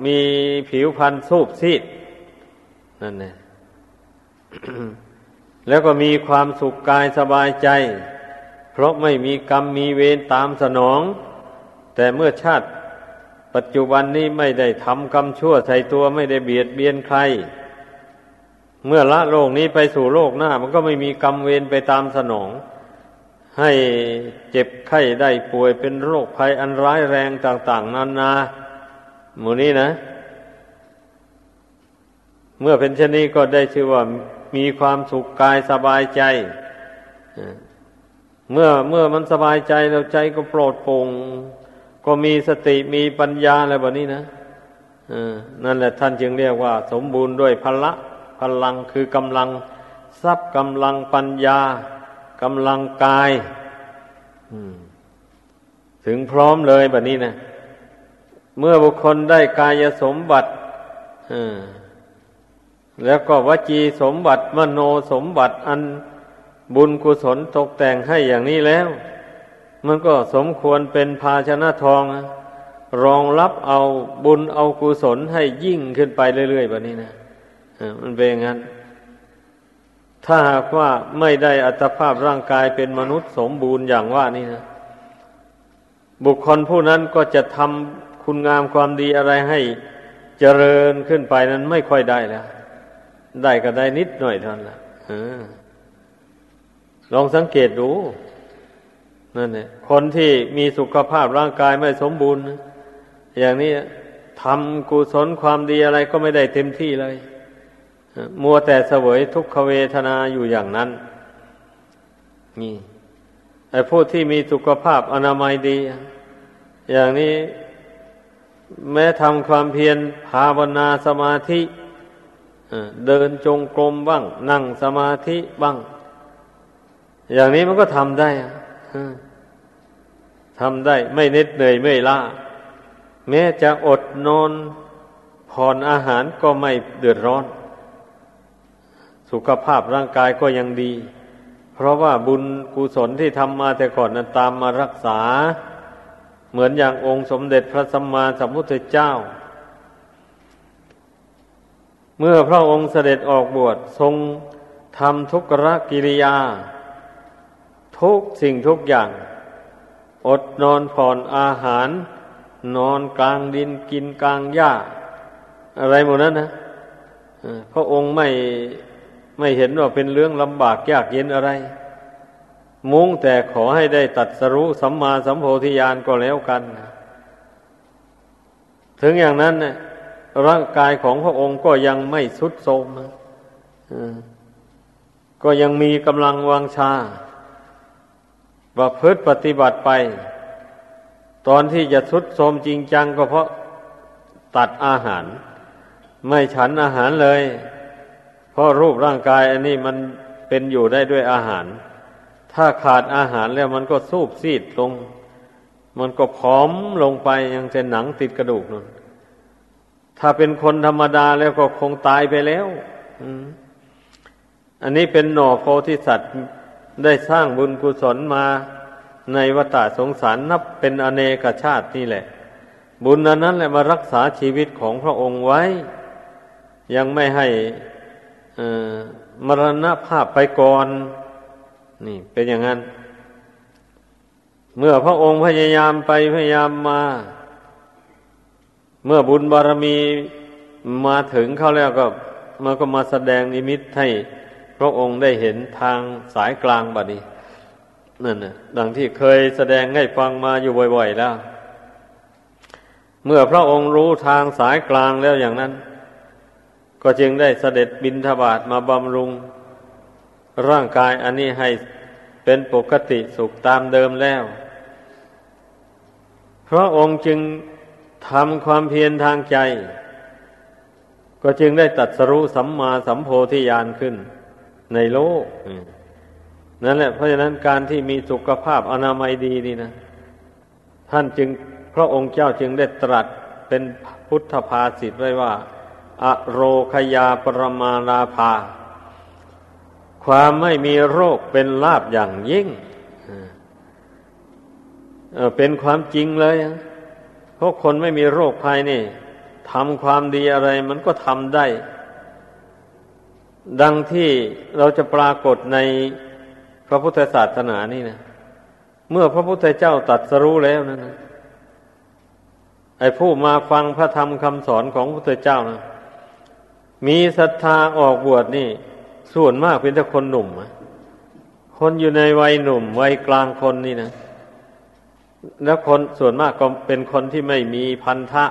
มีผิวพรรณซูบซีดนั่นแหละ แล้วก็มีความสุขกายสบายใจเพราะไม่มีกรรมมีเวรตามสนองแต่เมื่อชาติปัจจุบันนี้ไม่ได้ทำกรรมชั่วใส่ตัวไม่ได้เบียดเบียนใครเมื่อละโลกนี้ไปสู่โลกหน้ามันก็ไม่มีกรรมเวรไปตามสนองให้เจ็บไข้ได้ป่วยเป็นโรคภัยอันร้ายแรงต่างๆนานาหมู่นี้นะเมื่อเป็นเช่นนี้ก็ได้ชื่อว่ามีความสุขกายสบายใจเมื่อมันสบายใจแล้วใจก็โปร่งโปร่งก็มีสติมีปัญญาอะไรแบบนี้นะนั่นแหละท่านจึงเรียกว่าสมบูรณ์ด้วยพลังคือกำลังทรัพย์กำลังปัญญากำลังกายถึงพร้อมเลยแบบนี้นะเมื่อบุคคลได้กายสมบัติแล้วก็วจีสมบัติมโนสมบัติอันบุญกุศลตกแต่งให้อย่างนี้แล้วมันก็สมควรเป็นภาชนะทองรองรับเอาบุญเอากุศลให้ยิ่งขึ้นไปเรื่อยๆแบบนี้นะมันเป็นอย่างนั้นถ้าหากว่าไม่ได้อัตภาพร่างกายเป็นมนุษย์สมบูรณ์อย่างว่านี่นะบุคคลผู้นั้นก็จะทำคุณงามความดีอะไรให้เจริญขึ้นไปนั้นไม่ค่อยได้แล้วได้ก็ได้นิดหน่อยเท่านั้นแหละลองสังเกตดูนั่นแหละคนที่มีสุขภาพร่างกายไม่สมบูรณ์อย่างนี้ทำกุศลความดีอะไรก็ไม่ได้เต็มที่เลยมัวแต่เสวยทุกขเวทนาอยู่อย่างนั้นนี่ไอ้ผู้ที่มีสุขภาพอนามัยดีอย่างนี้แม้ทำความเพียรภาวนาสมาธิเดินจงกรมบ้างนั่งสมาธิบ้างอย่างนี้มันก็ทำได้ไม่เหน็ดเหนื่อยไม่ล้าแม้จะอดนอนผ่อนอาหารก็ไม่เดือดร้อนสุขภาพร่างกายก็ยังดีเพราะว่าบุญกุศลที่ทำมาแต่ก่อนนั้นตามมารักษาเหมือนอย่างองค์สมเด็จพระสัมมาสัมพุทธเจ้าเมื่อพระองค์เสด็จออกบวชทรงทำทุกขกิริยาทุกสิ่งทุกอย่างอดนอนผ่อนอาหารนอนกลางดินกินกลางหญ้าอะไรหมดนั้นนะพระองค์ไม่เห็นว่าเป็นเรื่องลำบากยากเย็นอะไรมุ่งแต่ขอให้ได้ตรัสรู้สัมมาสัมโพธิญาณก็แล้วกันถึงอย่างนั้นเนี่ยร่างกายของพระองค์ก็ยังไม่ทรุดโทรมก็ยังมีกำลังวังชาประพฤติปฏิบัติไปตอนที่จะทรุดโทรมจริงจังก็เพราะตัดอาหารไม่ฉันอาหารเลยเพราะรูปร่างกายอันนี้มันเป็นอยู่ได้ด้วยอาหารถ้าขาดอาหารแล้วมันก็ซูบซีดลงมันก็ผอมลงไปยังเช่นหนังติดกระดูกนั่นถ้าเป็นคนธรรมดาแล้วก็คงตายไปแล้วอันนี้เป็นหน่อโพธิสัตว์ได้สร้างบุญกุศลมาในวัฏสงสารนับเป็นอเนกชาตินี่แหละบุญนั้นแหละมารักษาชีวิตของพระองค์ไว้ยังไม่ให้มรณภาพไปก่อนนี่เป็นอย่างนั้นเมื่อพระองค์พยายามไปพยายามมาเมื่อบุญบารมี มาถึงเขาแล้วก็มันก็มาแสดงนิมิตให้พระองค์ได้เห็นทางสายกลางบัดนี้นั่นน่ะดังที่เคยแสดงให้ฟังมาอยู่บ่อยๆแล้วเมื่อพระองค์รู้ทางสายกลางแล้วอย่างนั้นก็จึงได้เสด็จบิณฑบาตมาบำรุงร่างกายอันนี้ให้เป็นปกติสุขตามเดิมแล้วพระองค์จึงทำความเพียรทางใจก็จึงได้ตรัสรู้สัมมาสัมโพธิญาณขึ้นในโลกนั่นแหละเพราะฉะนั้นการที่มีสุขภาพอนามัยดีนี่นะท่านจึงพระองค์เจ้าจึงได้ตรัสเป็นพุทธภาษิตไว้ว่าอโรคยาปรมาลาภาความไม่มีโรคเป็นลาภอย่างยิ่งเป็นความจริงเลยเพราะคนไม่มีโรคภัยนี่ทำความดีอะไรมันก็ทำได้ดังที่เราจะปรากฏในพระพุทธศาสนานี่นะเมื่อพระพุทธเจ้าตรัสรู้แล้วนั่นนะไอ้ผู้มาฟังพระธรรมคำสอนของพระพุทธเจ้านะมีศรัทธาออกบวชนี่ส่วนมากเป็นแต่คนหนุ่มคนอยู่ในวัยหนุ่มวัยกลางคนนี่นะแล้วคนส่วนมากก็เป็นคนที่ไม่มีพันธะ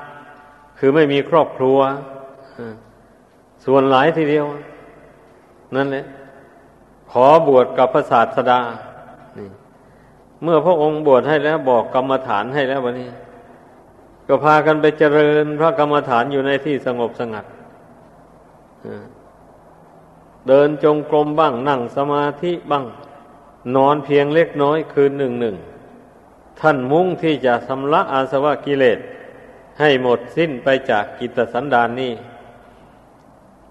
คือไม่มีครอบครัวส่วนหลายทีเดียวนั่นแหละขอบวชกับพระศาสดาเมื่อพระองค์บวชให้แล้วบอกกรรมฐานให้แล้ววันนี้ก็พากันไปเจริญพระกรรมฐานอยู่ในที่สงบสงัดเดินจงกรมบ้างนั่งสมาธิบ้างนอนเพียงเล็กน้อยคืนหนึ่งท่านมุ่งที่จะชำระอาสวะกิเลสให้หมดสิ้นไปจากกิตสันดานนี้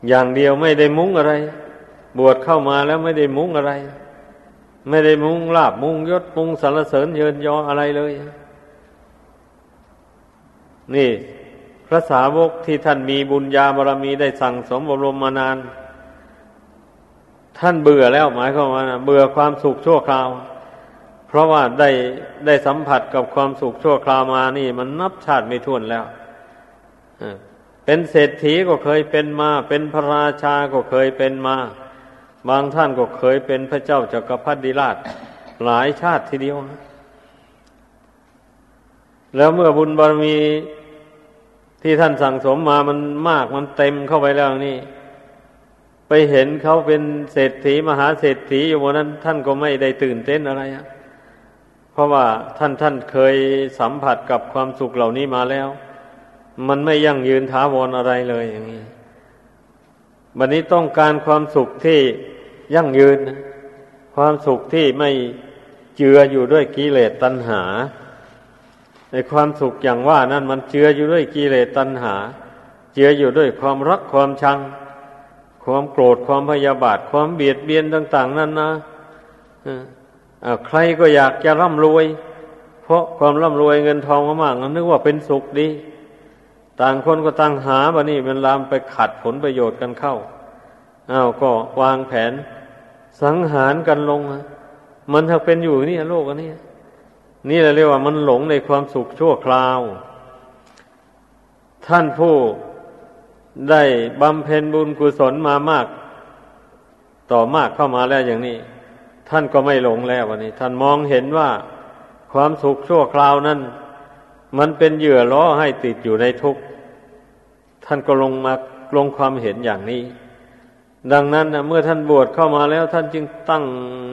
อย่างเดียวไม่ได้มุ่งอะไรบวชเข้ามาแล้วไม่ได้มุ่งอะไรไม่ได้มุ่งลาภมุ่งยศมุ่งสรรเสริญเยินยออะไรเลยนี่พระสาวกที่ท่านมีบุญญาบารมีได้สั่งสมอบรมมานานท่านเบื่อแล้วหมายความว่าเบื่อความสุขชั่วคราวเพราะว่าได้สัมผัสกับความสุขชั่วคราวมานี่มันนับชาติไม่ถ้วนแล้วเป็นเศรษฐีก็เคยเป็นมาเป็นพระราชาก็เคยเป็นมาบางท่านก็เคยเป็นพระเจ้าจักรพรรดิราชหลายชาติทีเดียวแล้วเมื่อบุญบารมีที่ท่านสั่งสมมามันมากมันเต็มเข้าไปแล้วนี่ไปเห็นเขาเป็นเศรษฐีมหาเศรษฐีอยู่บนนั้นท่านก็ไม่ได้ตื่นเต้นอะไรเพราะว่าท่านเคยสัมผัสกับความสุขเหล่านี้มาแล้วมันไม่ยั่งยืนถาวรอะไรเลยอย่างนี้บัดนี้ต้องการความสุขที่ยั่งยืนความสุขที่ไม่เจืออยู่ด้วยกิเลสตัณหาในความสุขอย่างว่านั้นมันเจืออยู่ด้วยกิเลสตัณหาเจืออยู่ด้วยความรักความชังความโกรธความพยาบาทความเบียดเบียนต่างๆนั้นนะใครก็อยากจะร่ำรวยเพราะความร่ำรวยเงินทองมากๆนั้นนึกว่าเป็นสุขดีต่างคนก็ต่างหาบัดนี้มันลามไปขัดผลประโยชน์กันเข้าอ้าวก็วางแผนสังหารกันลงมันถ้าเป็นอยู่นี่โลกอันนี้นี่เราเรียกว่ามันหลงในความสุขชั่วคราวท่านผู้ได้บำเพ็ญบุญกุศลมามากต่อมากเข้ามาแล้วอย่างนี้ท่านก็ไม่หลงแล้ววันนี้ท่านมองเห็นว่าความสุขชั่วคราวนั้นมันเป็นเหยื่อล่อให้ติดอยู่ในทุกข์ท่านก็ลงความเห็นอย่างนี้ดังนั้นนะเมื่อท่านบวชเข้ามาแล้วท่านจึงตั้ง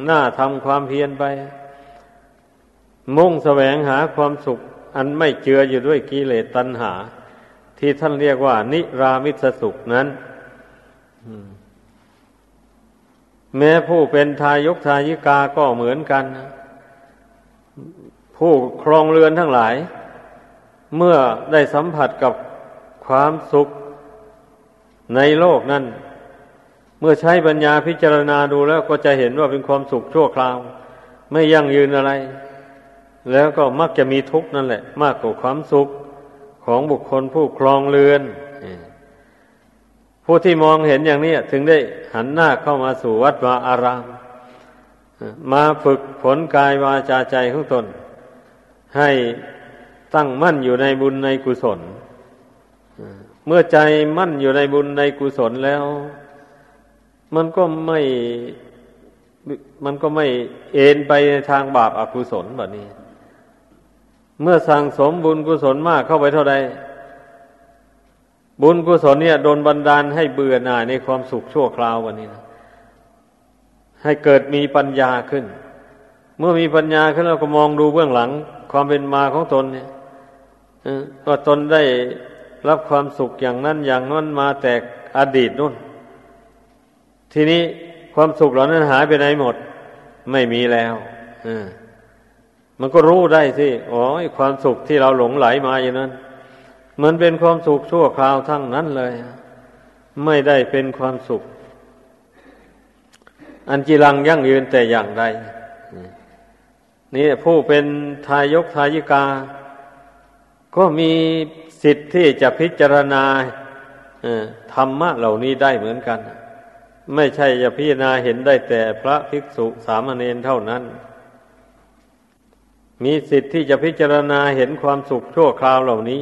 หน้าทำความเพียรไปมุ่งแสวงหาความสุขอันไม่เจืออยู่ด้วยกิเลสตัณหาที่ท่านเรียกว่านิรามิสสุขนั้นแม้ผู้เป็นทายกทายิกาก็เหมือนกันผู้ครองเรือนทั้งหลายเมื่อได้สัมผัสกับความสุขในโลกนั้นเมื่อใช้ปัญญาพิจารณาดูแล้วก็จะเห็นว่าเป็นความสุขชั่วคราวไม่ยั่งยืนอะไรแล้วก็มักจะมีทุกข์นั่นแหละมากกว่าความสุขของบุคคลผู้ครองเรือนผู้ที่มองเห็นอย่างนี้ถึงได้หันหน้าเข้ามาสู่วัดวาอารามมาฝึกผลกายวาจาใจของตนให้ตั้งมั่นอยู่ในบุญในกุศล เมื่อใจมั่นอยู่ในบุญในกุศลแล้วมันก็ไม่เอ็นไปในทางบาปอกุศลแบบนี้เมื่อสั่งสมบุญกุศลมากเข้าไปเท่าใดบุญกุศลเนี่ยโดนบันดาลให้เบื่อหน่ายในความสุขชั่วคราววันนี้นะให้เกิดมีปัญญาขึ้นเมื่อมีปัญญาขึ้นเราก็มองดูเบื้องหลังความเป็นมาของตนเนี่ยก็ตนได้รับความสุขอย่างนั้นอย่างนั้นมาแต่อดีตนู่นทีนี้ความสุขเหล่านั้นหายไปไหนหมดไม่มีแล้วมันก็รู้ได้สิอ๋อความสุขที่เราหลงไหลมาอย่างนั้นมันเป็นความสุขชั่วคราวทั้งนั้นเลยไม่ได้เป็นความสุขอันจีรังยั่งยืนแต่อย่างใดนี่ผู้เป็นทายกทายิกาก็มีสิทธิ์ที่จะพิจารณาธรรมะเหล่านี้ได้เหมือนกันไม่ใช่จะพิจารณาเห็นได้แต่พระภิกษุสามเณรเท่านั้นมีสิทธิ์ที่จะพิจารณาเห็นความสุขชั่วคราวเหล่านี้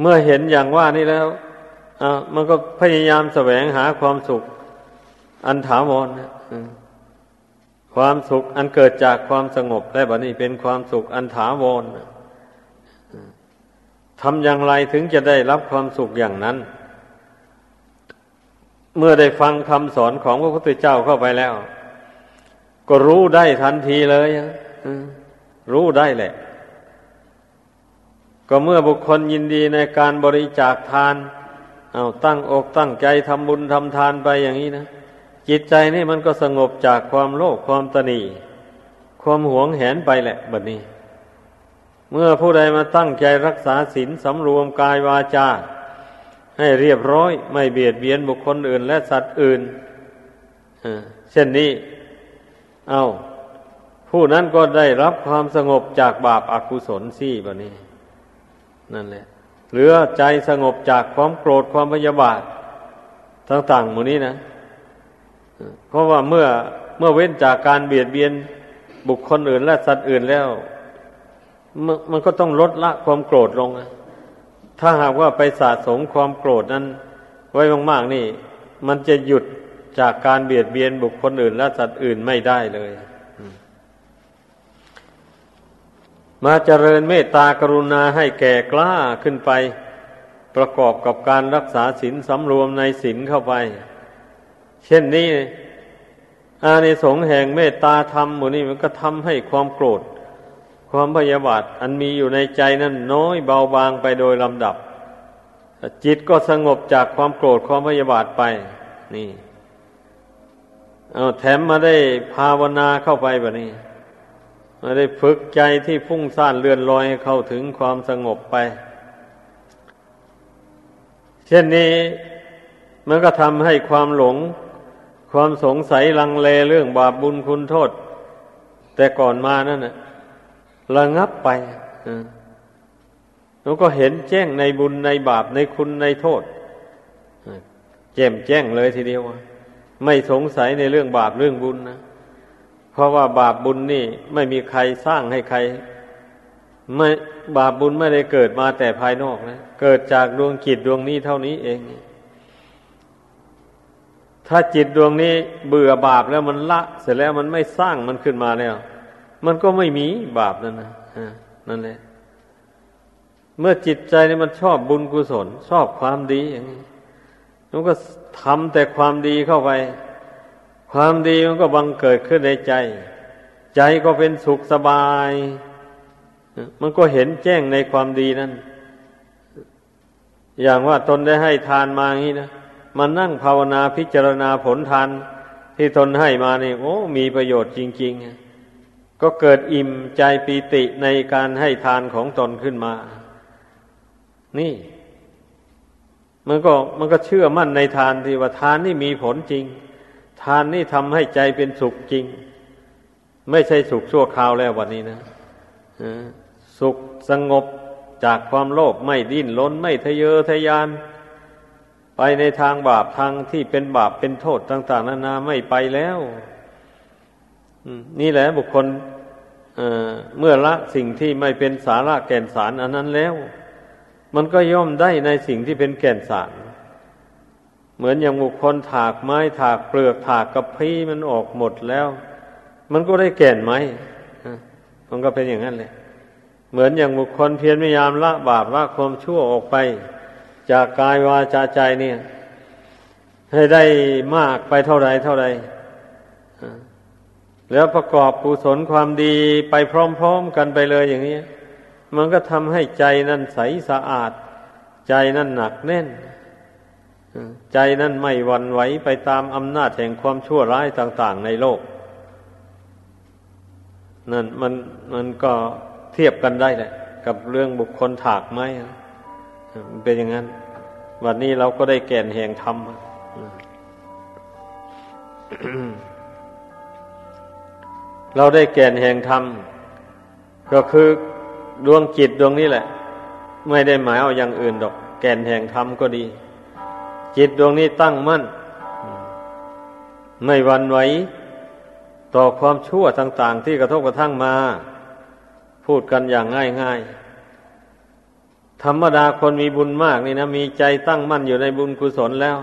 เมื่อเห็นอย่างว่านี้แล้วมันก็พยายามแสวงหาความสุขอันถาวรความสุขอันเกิดจากความสงบและบัดนี้เป็นความสุขอันถาวรทำอย่างไรถึงจะได้รับความสุขอย่างนั้นเมื่อได้ฟังคำสอนของพระพุทธเจ้าเข้าไปแล้วก็รู้ได้ทันทีเลยรู้ได้แหละก็เมื่อบุคคลยินดีในการบริจาคทานเอาตั้งอกตั้งใจทำบุญทำทานไปอย่างนี้นะจิตใจนี่มันก็สงบจากความโลภความตณีความหวงแหนไปแหละบัดนี้เมื่อผู้ใดมาตั้งใจรักษาศีลสำรวมกายวาจาให้เรียบร้อยไม่เบียดเบียนบุคคลอื่นและสัตว์อื่นเช่นนี้เอาผู้นั้นก็ได้รับความสงบจากบาปอกุศลสิบัดนี้นั่นแหละเหลือใจสงบจากความโกรธความพยาบาทต่างๆหมดนี้นะเพราะว่าเมื่อเว้นจากการเบียดเบียนบุคคลอื่นและสัตว์อื่นแล้วมันก็ต้องลดละความโกรธลงนะถ้าหากว่าไปสะสมความโกรธนั้นไว้มากๆนี่มันจะหยุดจากการเบียดเบียนบุคคลอื่นและสัตว์อื่นไม่ได้เลยมาเจริญเมตตากรุณาให้แก่กล้าขึ้นไปประกอบกับการรักษาศีลสำรวมในศีลเข้าไปเช่นนี้อานิสงส์แห่งเมตตาธรรมหมู่นี้มันก็ทำให้ความโกรธความพยาบาทอันมีอยู่ในใจนั้นน้อยเบาบางไปโดยลำดับจิตก็สงบจากความโกรธความพยาบาทไปนี่แถมมาได้ภาวนาเข้าไปแบบนี้มาได้ฝึกใจที่ฟุ้งซ่านเลื่อนลอยเข้าถึงความสงบไปเช่นนี้มันก็ทำให้ความหลงความสงสัยลังเลเรื่องบาปบุญคุณโทษแต่ก่อนมานั่นน่ะระงับไปแล้วก็เห็นแจ้งในบุญในบาปในคุณในโทษแจ่มแจ้งเลยทีเดียวไม่สงสัยในเรื่องบาปเรื่องบุญนะเพราะว่าบาปบุญนี่ไม่มีใครสร้างให้ใครไม่บาปบุญไม่ได้เกิดมาแต่ภายนอกนะเกิดจากดวงจิตดวงนี้เท่านี้เองถ้าจิตดวงนี้เบื่อบาปแล้วมันละเสร็จแล้วมันไม่สร้างมันขึ้นมาแล้วมันก็ไม่มีบาปนั่นนะนั่นแหละเมื่อจิตใจนี่มันชอบบุญกุศลชอบความดีอย่างนี้มันก็ทำแต่ความดีเข้าไปความดีมันก็บังเกิดขึ้นในใจใจก็เป็นสุขสบายมันก็เห็นแจ้งในความดีนั่นอย่างว่าตนได้ให้ทานมาอย่างนี้นะมันนั่งภาวนาพิจารณาผลทานที่ตนให้มานี่โอ้มีประโยชน์จริงๆก็เกิดอิ่มใจปีติในการให้ทานของตนขึ้นมานี่มันก็เชื่อมั่นในทานที่ว่าทานนี่มีผลจริงทานนี่ทำให้ใจเป็นสุขจริงไม่ใช่สุขชั่วคราวแล้ววันนี้นะสุขสงบจากความโลภไม่ดิ้นรนไม่ทะเยอทะยานไปในทางบาปทางที่เป็นบาปเป็นโทษต่างๆนานาไม่ไปแล้วนี่แหละบุคคลเมื่อละสิ่งที่ไม่เป็นสาระแก่นสารอันนั้นแล้ว มันก็ย่อมได้ในสิ่งที่เป็นแก่นสารเหมือนอย่างบุคคลถากไม้ถากเปลือกถากกระพี้มันออกหมดแล้วมันก็ได้แก่นไม้มันก็เป็นอย่างนั้นเลยเหมือนอย่างบุคคลเพียรพยายามละบาปละความชั่วออกไปจากกายวาจาใจเนี่ยให้ได้มากไปเท่าใดเท่าใดแล้วประกอบกุศลความดีไปพร้อมๆกันไปเลยอย่างนี้มันก็ทำให้ใจนั่นใสสะอาดใจนั่นหนักแน่นใจนั่นไม่หวั่นไหวไปตามอำนาจแห่งความชั่วร้ายต่างๆในโลกนั่นมันก็เทียบกันได้แหละกับเรื่องบุคคลถากไม้มันเป็นอย่างนั้นวันนี้เราก็ได้แก่นแห่งธรรมเราได้แก่นแห่งธรรมก็คือดวงจิตดวงนี้แหละไม่ได้หมายเอาอย่างอื่นดอกแก่นแห่งธรรมก็ดีจิตดวงนี้ตั้งมั่นไม่หวั่นไหวต่อความชั่วต่างๆที่กระทบกระทั่งมาพูดกันอย่างง่ายๆธรรมดาคนมีบุญมากนี่นะมีใจตั้งมั่นอยู่ในบุญกุศลแล้ว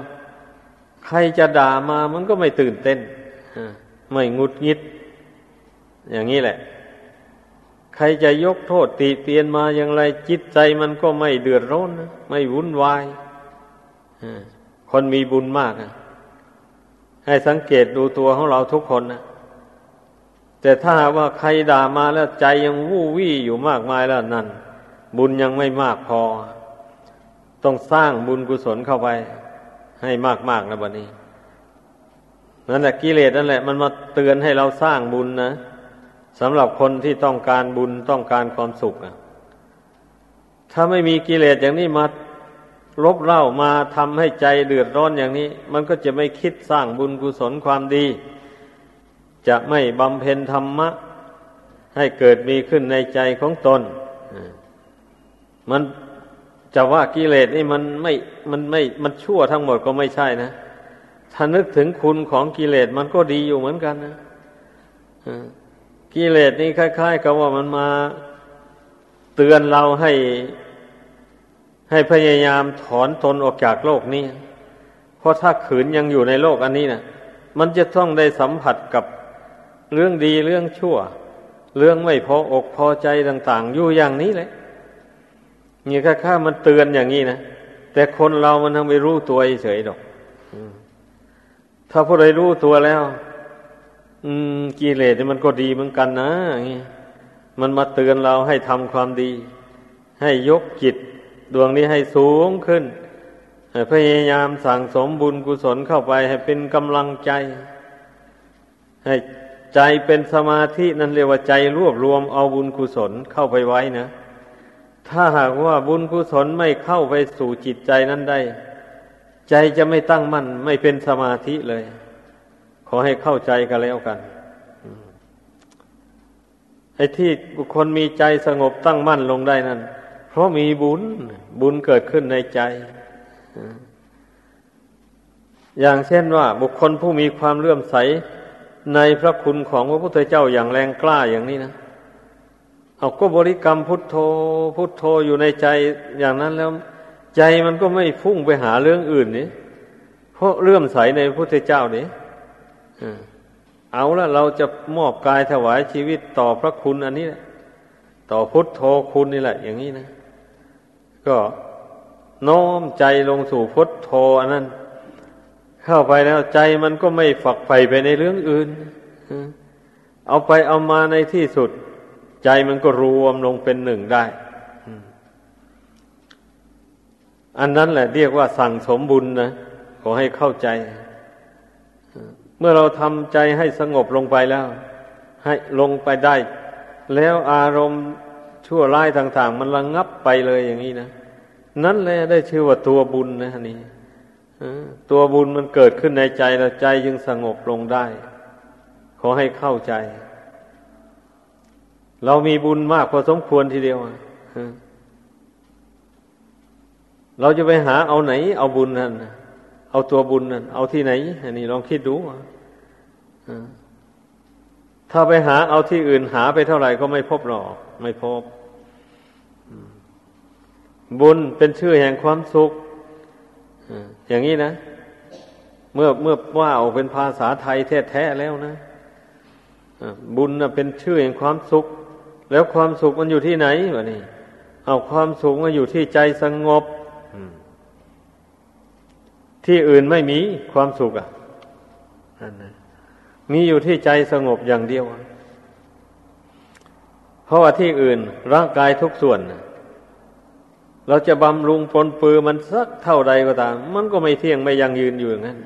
ใครจะด่ามามันก็ไม่ตื่นเต้นไม่หงุดหงิดอย่างนี้แหละใครจะยกโทษติเตียนมาอย่างไรจิตใจมันก็ไม่เดือดร้อนนะไม่วุ่นวายคนมีบุญมากนะให้สังเกตดูตัวของเราทุกคนนะแต่ถ้าว่าใครด่ามาแล้วใจยังวู่วี่อยู่มากมายแล้วนั่นบุญยังไม่มากพอต้องสร้างบุญกุศลเข้าไปให้มากๆนะบัดนี้นั่นแหละกิเลสนั่นแหละมันมาเตือนให้เราสร้างบุญนะสำหรับคนที่ต้องการบุญต้องการความสุขนะถ้าไม่มีกิเลสอย่างนี้มาลบเล่ามาทำให้ใจเดือดร้อนอย่างนี้มันก็จะไม่คิดสร้างบุญกุศลความดีจะไม่บำเพ็ญธรรมะให้เกิดมีขึ้นในใจของตนมันจะว่ากิเลสนี่มันชั่วทั้งหมดก็ไม่ใช่นะถ้านึกถึงคุณของกิเลสมันก็ดีอยู่เหมือนกันนะกิเลสนี่คล้ายๆกับว่ามันมาเตือนเราให้พยายามถอนตนออกจากโลกนี้เพราะถ้าขืนยังอยู่ในโลกอันนี้นะมันจะต้องได้สัมผัสกับเรื่องดีเรื่องชั่วเรื่องไม่พออกพอใจต่างๆอยู่อย่างนี้เลยนี่ค่ามันเตือนอย่างนี้นะแต่คนเรามันทั้งไม่รู้ตัวเฉยๆดอกถ้าผู้ใดรู้ตัวแล้วกิเลสนี่มันก็ดีเหมือนกันนะอย่างนี้มันมาเตือนเราให้ทำความดีให้ยกจิตดวงนี้ให้สูงขึ้นพยายามสั่งสมบุญกุศลเข้าไปให้เป็นกำลังใจให้ใจเป็นสมาธินั่นเรียกว่าใจรวบรวมเอาบุญกุศลเข้าไปไว้นะถ้าหากว่าบุญกุศลไม่เข้าไปสู่จิตใจนั้นได้ใจจะไม่ตั้งมั่นไม่เป็นสมาธิเลยขอให้เข้าใจกันแล้วกันไอ้ที่บุคคลมีใจสงบตั้งมั่นลงได้นั้นเพราะมีบุญเกิดขึ้นในใจอย่างเช่นว่าบุคคลผู้มีความเลื่อมใสในพระคุณของพระพุทธเจ้าอย่างแรงกล้าอย่างนี้นะเอาก็บริกรรมพุทโธพุทโธอยู่ในใจอย่างนั้นแล้วใจมันก็ไม่ฟุ้งไปหาเรื่องอื่นนี่เพราะเลื่อมใสในพระพุทธเจ้านี่เอาละเราจะมอบกายถวายชีวิตต่อพระคุณอันนี้แหละต่อพุทโธคุณนี่แหละอย่างนี้นะก็โน้มใจลงสู่พุทโธอันนั้นเข้าไปแล้วใจมันก็ไม่ฝักใฝ่ไปในเรื่องอื่นเอาไปเอามาในที่สุดใจมันก็รวมลงเป็นหนึ่งได้อันนั้นแหละเรียกว่าสั่งสมบุญนะขอให้เข้าใจเมื่อเราทำใจให้สงบลงไปแล้วให้ลงไปได้แล้วอารมณ์ชั่วร้ายต่างๆมันระงับไปเลยอย่างนี้นะนั่นแหละได้ชื่อว่าตัวบุญนะนี่ตัวบุญมันเกิดขึ้นในใจแล้วใจจึงสงบลงได้ขอให้เข้าใจเรามีบุญมากพอสมควรทีเดียวเราจะไปหาเอาไหนเอาบุญนั่นเอาตัวบุญนั่นเอาที่ไหนอันนี้ลองคิดดูถ้าไปหาเอาที่อื่นหาไปเท่าไหร่ก็ไม่พบหรอกไม่พบ บุญเป็นชื่อแห่งความสุขอย่างนี้นะเมื่อว่าออกเป็นภาษาไทยแท้ๆแล้วนะบุญเป็นชื่อแห่งความสุขแล้วความสุขมันอยู่ที่ไหนวะนี่เอาความสุขมันอยู่ที่ใจสงบที่อื่นไม่มีความสุขอ่ะมีอยู่ที่ใจสงบอย่างเดียวเพราะว่าที่อื่นร่างกายทุกส่วนเราจะบำรุงปนปือมันสักเท่าใดก็ตามมันก็ไม่เที่ยงไม่ยั่งยืนอยู่อย่างนั้น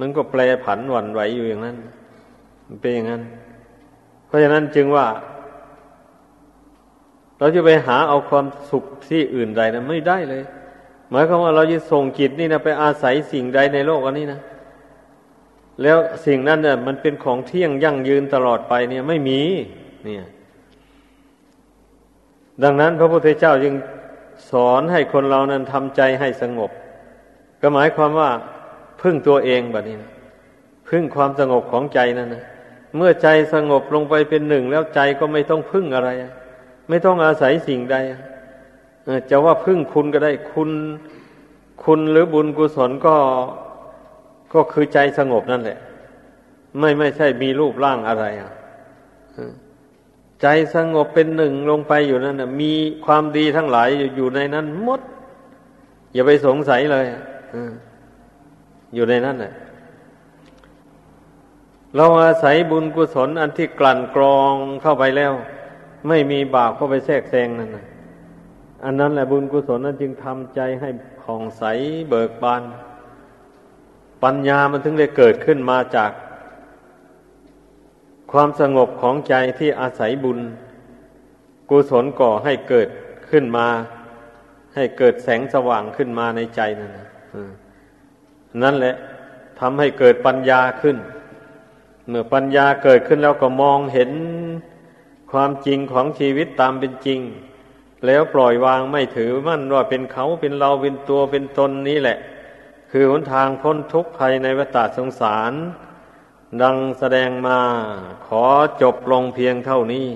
มันก็แปรผันหวั่นไหวอยู่อย่างนั้นมันเป็นอย่างนั้นเพราะฉะนั้นจึงว่าเราจะไปหาเอาความสุขที่อื่นใดนะไม่ได้เลยหมายความว่าเราจะส่งจิตนี่นะไปอาศัยสิ่งใดในโลกอันนี้นะแล้วสิ่งนั้นเนี่ยมันเป็นของเที่ยงยั่งยืนตลอดไปเนี่ยไม่มีเนี่ยดังนั้นพระพุทธเจ้าจึงสอนให้คนเรานั้นทำใจให้สงบก็หมายความว่าพึ่งตัวเองแบบนี้นะพึ่งความสงบของใจนั่นนะเมื่อใจสงบลงไปเป็นหนึ่งแล้วใจก็ไม่ต้องพึ่งอะไรไม่ต้องอาศัยสิ่งใดจะว่าพึ่งคุณก็ได้คุณหรือบุญกุศลก็คือใจสงบนั่นแหละไม่ใช่มีรูปร่างอะไรใจสงบเป็นหนึ่งลงไปอยู่นั่นนะมีความดีทั้งหลายอยู่ในนั้นหมดอย่าไปสงสัยเลยอยู่ในนั้นแหละเราอาศัยบุญกุศลอันที่กลั่นกรองเข้าไปแล้วไม่มีบาปเข้าไปแทรกแซงนั่นนะอันนั้นแหละบุญกุศลนั้นจึงทำใจให้ผ่องใสเบิกบานปัญญามันถึงได้เกิดขึ้นมาจากความสงบของใจที่อาศัยบุญกุศลก่อให้เกิดขึ้นมาให้เกิดแสงสว่างขึ้นมาในใจนั่นนะนั่นแหละทำให้เกิดปัญญาขึ้นเมื่อปัญญาเกิดขึ้นแล้วก็มองเห็นความจริงของชีวิตตามเป็นจริงแล้วปล่อยวางไม่ถือมั่นว่าเป็นเขาเป็นเราเป็นตัวเป็นตนนี้แหละคือหนทางพ้นทุกข์ภายในวัฏสงสารดังแสดงมาขอจบลงเพียงเท่านี้